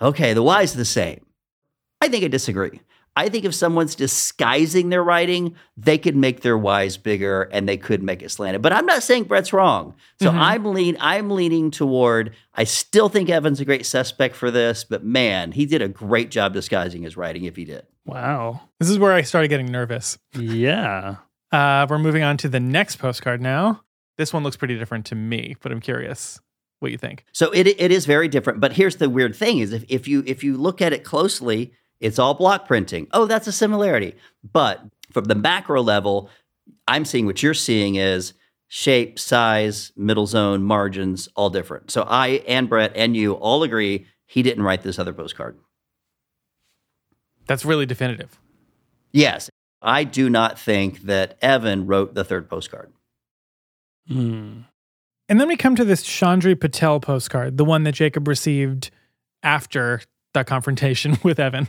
Okay, the Y's the same. I think I disagree. I think if someone's disguising their writing, they could make their Y's bigger and they could make it slanted. But I'm not saying Brett's wrong. So mm-hmm. I'm lean. I'm leaning toward, I still think Evan's a great suspect for this, but man, he did a great job disguising his writing if he did. Wow. This is where I started getting nervous. Yeah. Uh, we're moving on to the next postcard now. This one looks pretty different to me, but I'm curious what you think. So it it is very different. But here's the weird thing is if, if you if you look at it closely, it's all block printing. Oh, that's a similarity. But from the macro level, I'm seeing what you're seeing is shape, size, middle zone, margins, all different. So I and Brett and you all agree he didn't write this other postcard. That's really definitive. Yes. I do not think that Evan wrote the third postcard. Mm. And then we come to this Chandri Patel postcard, the one that Jacob received after that confrontation with Evan.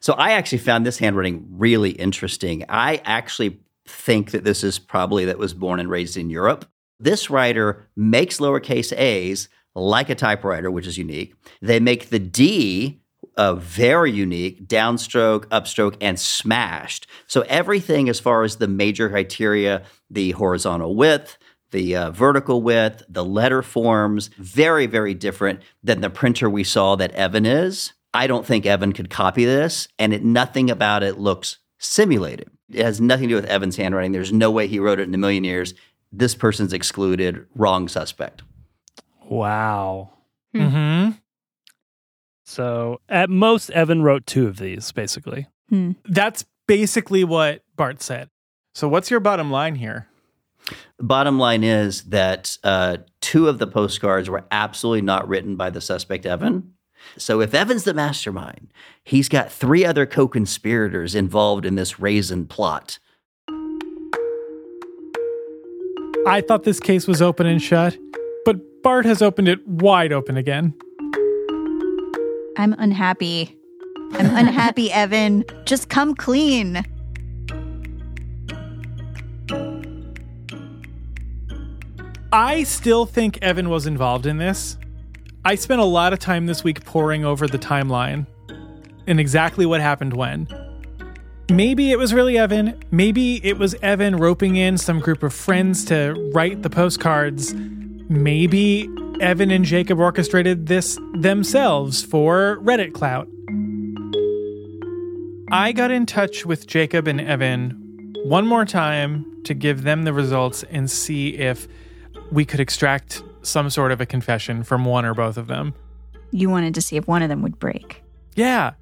So I actually found this handwriting really interesting. I actually think that this is probably that was born and raised in Europe. This writer makes lowercase a's like a typewriter, which is unique. They make the D Uh, very unique, downstroke, upstroke, and smashed. So everything as far as the major criteria, the horizontal width, the uh, vertical width, the letter forms, very, very different than the printer we saw that Evan is. I don't think Evan could copy this, and it, nothing about it looks simulated. It has nothing to do with Evan's handwriting. There's no way he wrote it in a million years. This person's excluded, wrong suspect. Wow. Mm-hmm. So at most, Evan wrote two of these, basically. Hmm. That's basically what Bart said. So what's your bottom line here? Bottom line is that uh, two of the postcards were absolutely not written by the suspect, Evan. So if Evan's the mastermind, he's got three other co-conspirators involved in this raisin plot. I thought this case was open and shut, but Bart has opened it wide open again. I'm unhappy. I'm unhappy, Evan. Just come clean. I still think Evan was involved in this. I spent a lot of time this week poring over the timeline and exactly what happened when. Maybe it was really Evan. Maybe it was Evan roping in some group of friends to write the postcards. Maybe Evan and Jacob orchestrated this themselves for Reddit clout. I got in touch with Jacob and Evan one more time to give them the results and see if we could extract some sort of a confession from one or both of them. You wanted to see if one of them would break. Yeah.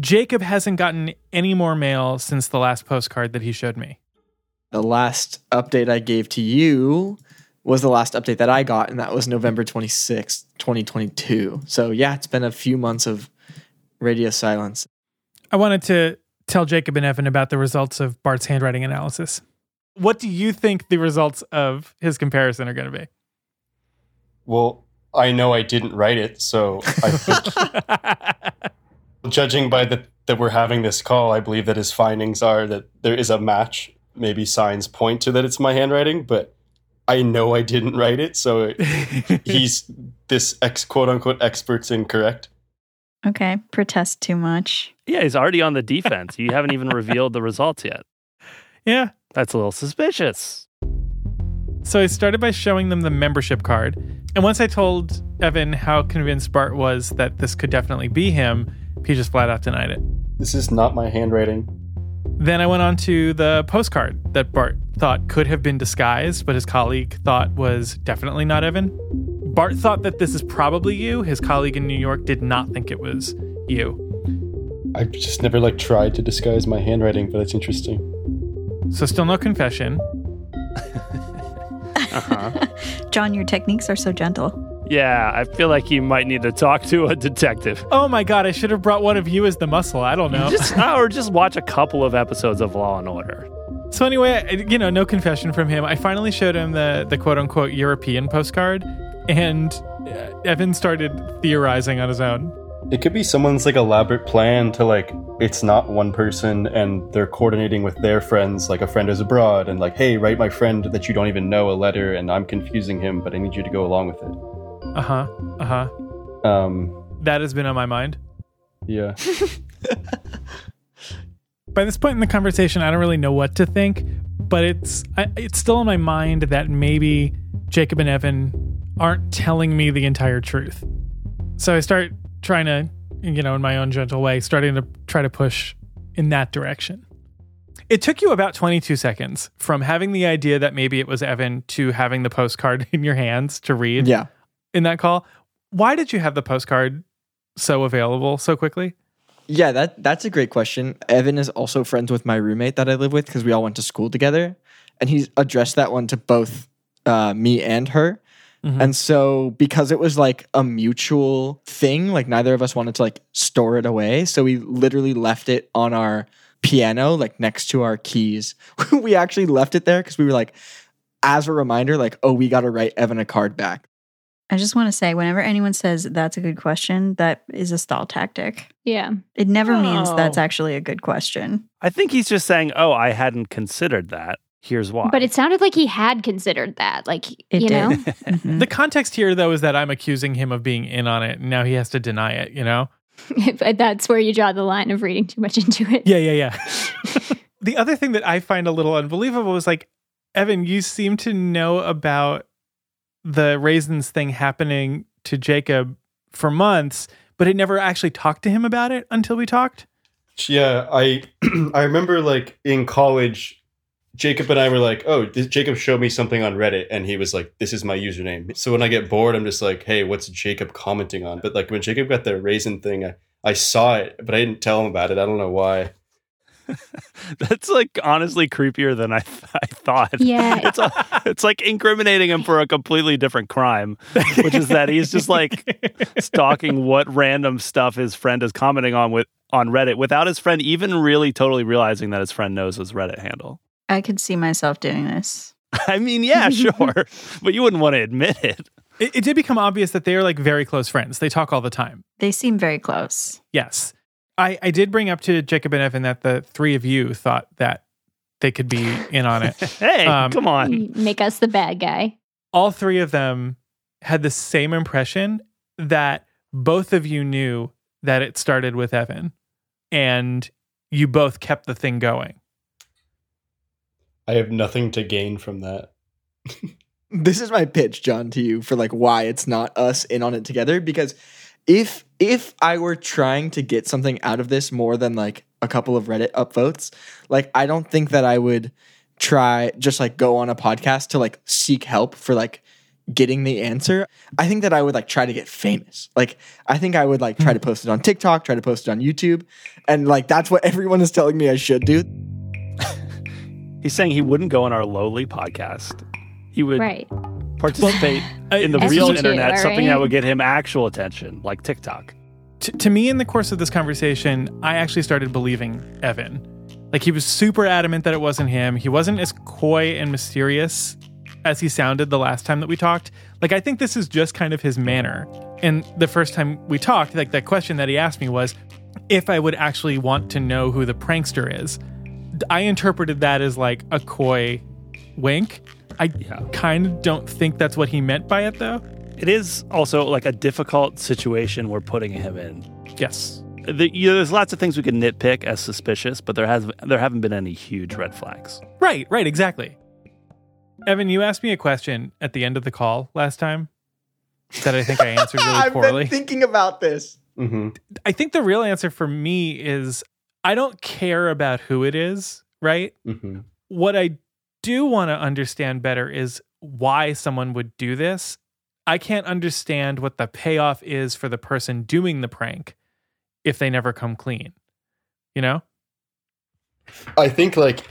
Jacob hasn't gotten any more mail since the last postcard that he showed me. The last update I gave to you was the last update that I got, and that was November twenty-sixth, twenty twenty-two. So yeah, it's been a few months of radio silence. I wanted to tell Jacob and Evan about the results of Bart's handwriting analysis. What do you think the results of his comparison are going to be? Well, I know I didn't write it, so I think... Judging by the, that we're having this call, I believe that his findings are that there is a match. Maybe signs point to that it's my handwriting, but I know I didn't write it, so he's this ex quote-unquote expert's incorrect. Okay, protest too much. Yeah, he's already on the defense. You haven't even revealed the results yet. Yeah. That's a little suspicious. So I started by showing them the membership card, and once I told Evan how convinced Bart was that this could definitely be him, he just flat out denied it. This is not my handwriting. Then I went on to the postcard that Bart thought could have been disguised, but his colleague thought was definitely not Evan. Bart thought that this is probably you. His colleague in New York did not think it was you. I just never, like, tried to disguise my handwriting, but it's interesting. So still no confession. uh-huh. John, your techniques are so gentle. Yeah, I feel like you might need to talk to a detective. Oh my God, I should have brought one of you as the muscle. I don't know. Just, or just watch a couple of episodes of Law and Order. So anyway, you know, no confession from him. I finally showed him the, the quote-unquote European postcard, and Evan started theorizing on his own. It could be someone's, like, elaborate plan to, like, it's not one person and they're coordinating with their friends, like a friend is abroad, and like, hey, write my friend that you don't even know a letter and I'm confusing him, but I need you to go along with it. Uh-huh, uh-huh. Um, that has been on my mind. Yeah. By this point in the conversation, I don't really know what to think, but it's I, it's still in my mind that maybe Jacob and Evan aren't telling me the entire truth. So I start trying to, you know, in my own gentle way, starting to try to push in that direction. It took you about twenty-two seconds from having the idea that maybe it was Evan to having the postcard in your hands to read. Yeah. In that call, why did you have the postcard so available so quickly? Yeah, that that's a great question. Evan is also friends with my roommate that I live with because we all went to school together, and he's addressed that one to both uh, me and her. Mm-hmm. And so because it was like a mutual thing, like neither of us wanted to like store it away, so we literally left it on our piano, like next to our keys. We actually left it there because we were like, as a reminder, like, oh, we got to write Evan a card back. I just want to say, whenever anyone says that's a good question, that is a stall tactic. Yeah. It never oh. means that's actually a good question. I think he's just saying, oh, I hadn't considered that. Here's why. But it sounded like he had considered that. Like, it you did. know? Mm-hmm. The context here, though, is that I'm accusing him of being in on it, and now he has to deny it, you know? But that's where you draw the line of reading too much into it. Yeah, yeah, yeah. The other thing that I find a little unbelievable is, like, Evan, you seem to know about the raisins thing happening to Jacob for months, but it never actually talked to him about it until we talked. Yeah, I I remember like in college, Jacob and I were like, oh, this, Jacob showed me something on Reddit, and he was like, this is my username. So when I get bored, I'm just like, hey, what's Jacob commenting on? But like when Jacob got the raisin thing, I, I saw it, but I didn't tell him about it. I don't know why. That's like honestly creepier than I, th- I thought. Yeah, it's a, it's like incriminating him for a completely different crime, which is that he's just like stalking what random stuff his friend is commenting on with on Reddit without his friend even really totally realizing that his friend knows his Reddit handle. I could see myself doing this. I mean, yeah, sure, but you wouldn't want to admit it. It, it did become obvious that they are like very close friends. They talk all the time. They seem very close. Yes. I, I did bring up to Jacob and Evan that the three of you thought that they could be in on it. Hey, um, come on. Make us the bad guy. All three of them had the same impression that both of you knew that it started with Evan and you both kept the thing going. I have nothing to gain from that. This is my pitch, John, to you for like why it's not us in on it together. Because if if I were trying to get something out of this more than like a couple of Reddit upvotes, like I don't think that I would try just like go on a podcast to like seek help for like getting the answer. I think that I would like try to get famous. Like I think I would like try to post it on TikTok, try to post it on YouTube. And like that's what everyone is telling me I should do. He's saying he wouldn't go on our lowly podcast. He would right. participate well, in the S G G, real internet, right? Something that would get him actual attention, like TikTok. T- to me, in the course of this conversation, I actually started believing Evan. Like, he was super adamant that it wasn't him. He wasn't as coy and mysterious as he sounded the last time that we talked. Like, I think this is just kind of his manner. And the first time we talked, like, that question that he asked me was if I would actually want to know who the prankster is. I interpreted that as like a coy wink. I yeah. kind of don't think that's what he meant by it, though. It is also like a difficult situation we're putting him in. Yes. The, you know, there's lots of things we can nitpick as suspicious, but there has there haven't been any huge red flags. Right, right, exactly. Evan, you asked me a question at the end of the call last time that I think I answered really I've poorly. I've been thinking about this. Mm-hmm. I think the real answer for me is I don't care about who it is, right? Mm-hmm. What I do want to understand better is why someone would do this. I can't understand what the payoff is for the person doing the prank if they never come clean, you know? I think, like,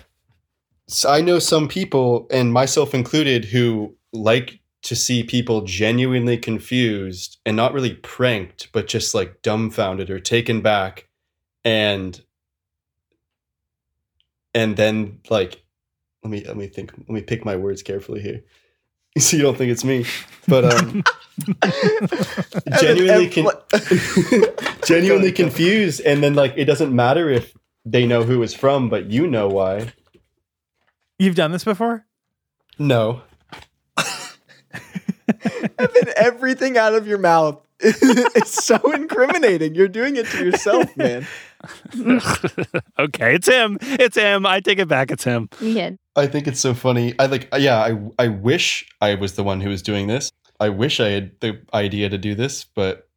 I know some people, and myself included, who like to see people genuinely confused and not really pranked, but just, like, dumbfounded or taken back. And... And then, like, let me let me think. Let me pick my words carefully here, so you don't think it's me. But um, genuinely, con- genuinely confused. And then, like, it doesn't matter if they know who it's from, but you know why. You've done this before? No. I've been everything out of your mouth. It's so incriminating. You're doing it to yourself, man. Okay, it's him. It's him. I take it back. It's him. Yeah. I think it's so funny. I like. Yeah. I. I wish I was the one who was doing this. I wish I had the idea to do this, but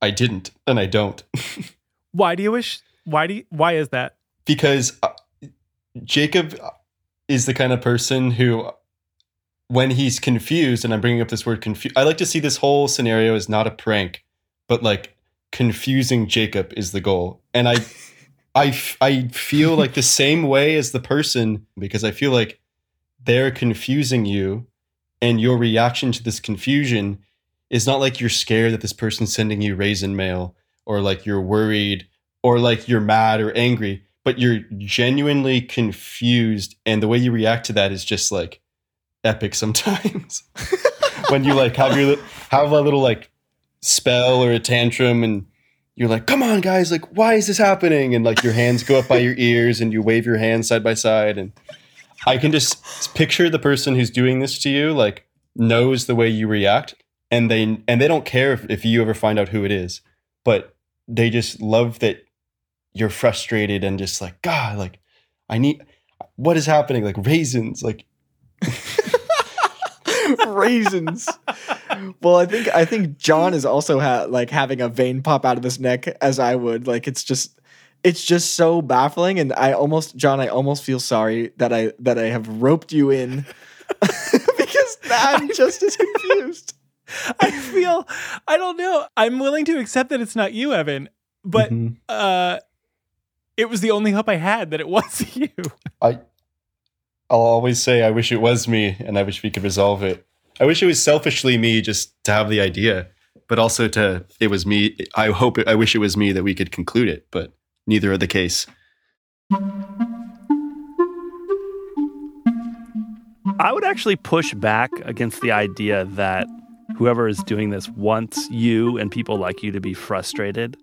I didn't, and I don't. Why do you wish? Why do? You, why is that? Because uh, Jacob is the kind of person who, when he's confused, and I'm bringing up this word confused, I like to see this whole scenario as not a prank, but like confusing Jacob is the goal. And I, I, I feel like the same way as the person, because I feel like they're confusing you and your reaction to this confusion is not like you're scared that this person's sending you raisin mail or like you're worried or like you're mad or angry, but you're genuinely confused. And the way you react to that is just like, epic sometimes when you like have your have a little like spell or a tantrum and you're like, come on guys, like why is this happening, and like your hands go up by your ears and you wave your hands side by side. And I can just picture the person who's doing this to you like knows the way you react, and they and they don't care if, if you ever find out who it is, but they just love that you're frustrated and just like, God, like I need, what is happening, like raisins, like raisins. Well, I think I think John is also ha- like having a vein pop out of his neck, as I would. Like it's just it's just so baffling, and I almost, John, I almost feel sorry that I that I have roped you in because I'm just as confused. I feel I don't know. I'm willing to accept that it's not you, Evan, but mm-hmm. uh, it was the only hope I had that it was you. I. I'll always say I wish it was me, and I wish we could resolve it. I wish it was selfishly me just to have the idea, but also to it was me. I hope it, I wish it was me that we could conclude it, but neither are the case. I would actually push back against the idea that whoever is doing this wants you and people like you to be frustrated.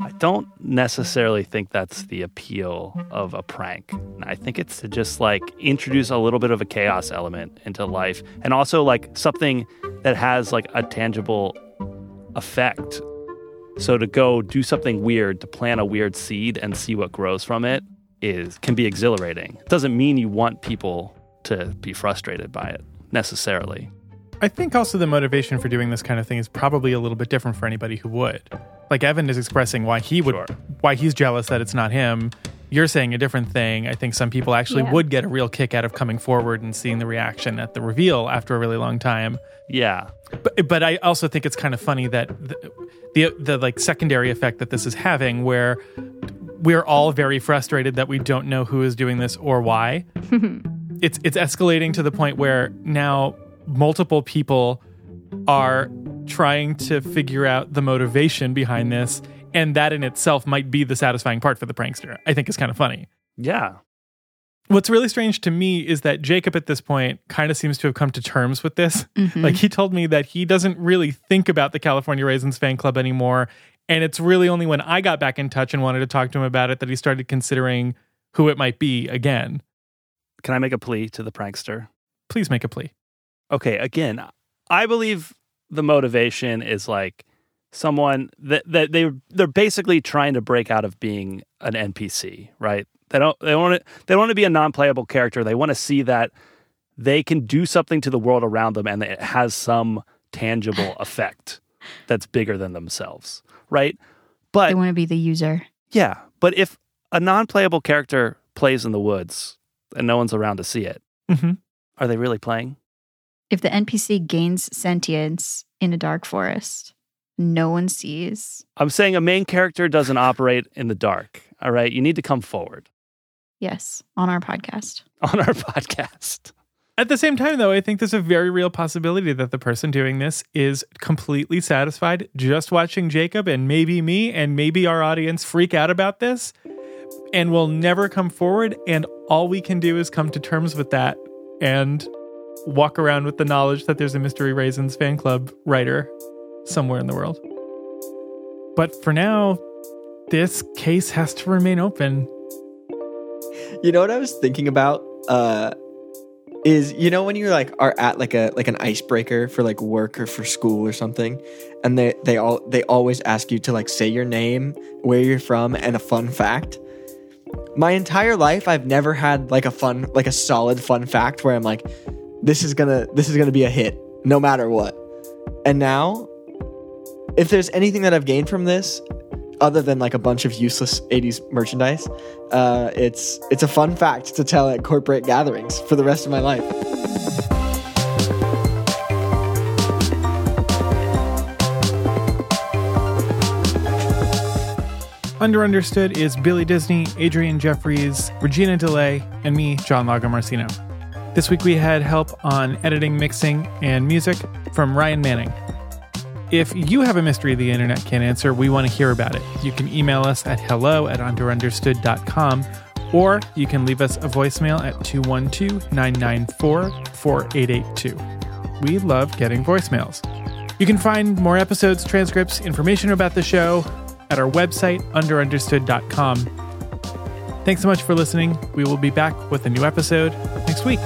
I don't necessarily think that's the appeal of a prank. I think it's to just, like, introduce a little bit of a chaos element into life, and also, like, something that has, like, a tangible effect. So to go do something weird, to plant a weird seed and see what grows from it is can be exhilarating. It doesn't mean you want people to be frustrated by it, necessarily. I think also the motivation for doing this kind of thing is probably a little bit different for anybody who would. Like, Evan is expressing why he would, sure. why he's jealous that it's not him. You're saying a different thing. I think some people actually yeah. would get a real kick out of coming forward and seeing the reaction at the reveal after a really long time. Yeah. But, but I also think it's kind of funny that the, the the like secondary effect that this is having, where we're all very frustrated that we don't know who is doing this or why. It's it's escalating to the point where now multiple people are trying to figure out the motivation behind this, and that in itself might be the satisfying part for the prankster. I think is kind of funny. Yeah. What's really strange to me is that Jacob at this point kind of seems to have come to terms with this. Mm-hmm. Like, he told me that he doesn't really think about the California Raisins fan club anymore, and it's really only when I got back in touch and wanted to talk to him about it that he started considering who it might be again. Can I make a plea to the prankster? Please make a plea. Okay, again, I believe the motivation is, like, someone that, that they they're basically trying to break out of being an N P C, right? They don't they want to they want to be a non-playable character. They want to see that they can do something to the world around them and that it has some tangible effect that's bigger than themselves, right? But they want to be the user. Yeah, but if a non-playable character plays in the woods and no one's around to see it, mm-hmm. are they really playing? If the N P C gains sentience in a dark forest, no one sees. I'm saying a main character doesn't operate in the dark, all right? You need to come forward. Yes, on our podcast. On our podcast. At the same time, though, I think there's a very real possibility that the person doing this is completely satisfied just watching Jacob and maybe me and maybe our audience freak out about this and will never come forward. And all we can do is come to terms with that and walk around with the knowledge that there's a Mystery Raisins fan club writer somewhere in the world. But for now, this case has to remain open. You know what I was thinking about uh, is, you know, when you like are at like a like an icebreaker for like work or for school or something, and they they all they always ask you to like say your name, where you're from, and a fun fact. My entire life, I've never had like a fun like a solid fun fact where I'm like, This is gonna this is gonna be a hit, no matter what. And now, if there's anything that I've gained from this, other than like a bunch of useless eighties merchandise, uh, it's it's a fun fact to tell at corporate gatherings for the rest of my life. Under Understood is Billy Disney, Adrian Jeffries, Regina DeLay, and me, John Lagomarsino. This week we had help on editing, mixing, and music from Ryan Manning. If you have a mystery the internet can't answer, we want to hear about it. You can email us at hello at underunderstood dot com, or you can leave us a voicemail at two one two, nine nine four, four eight eight two. We love getting voicemails. You can find more episodes, transcripts, information about the show at our website, underunderstood dot com. Thanks so much for listening. We will be back with a new episode next week.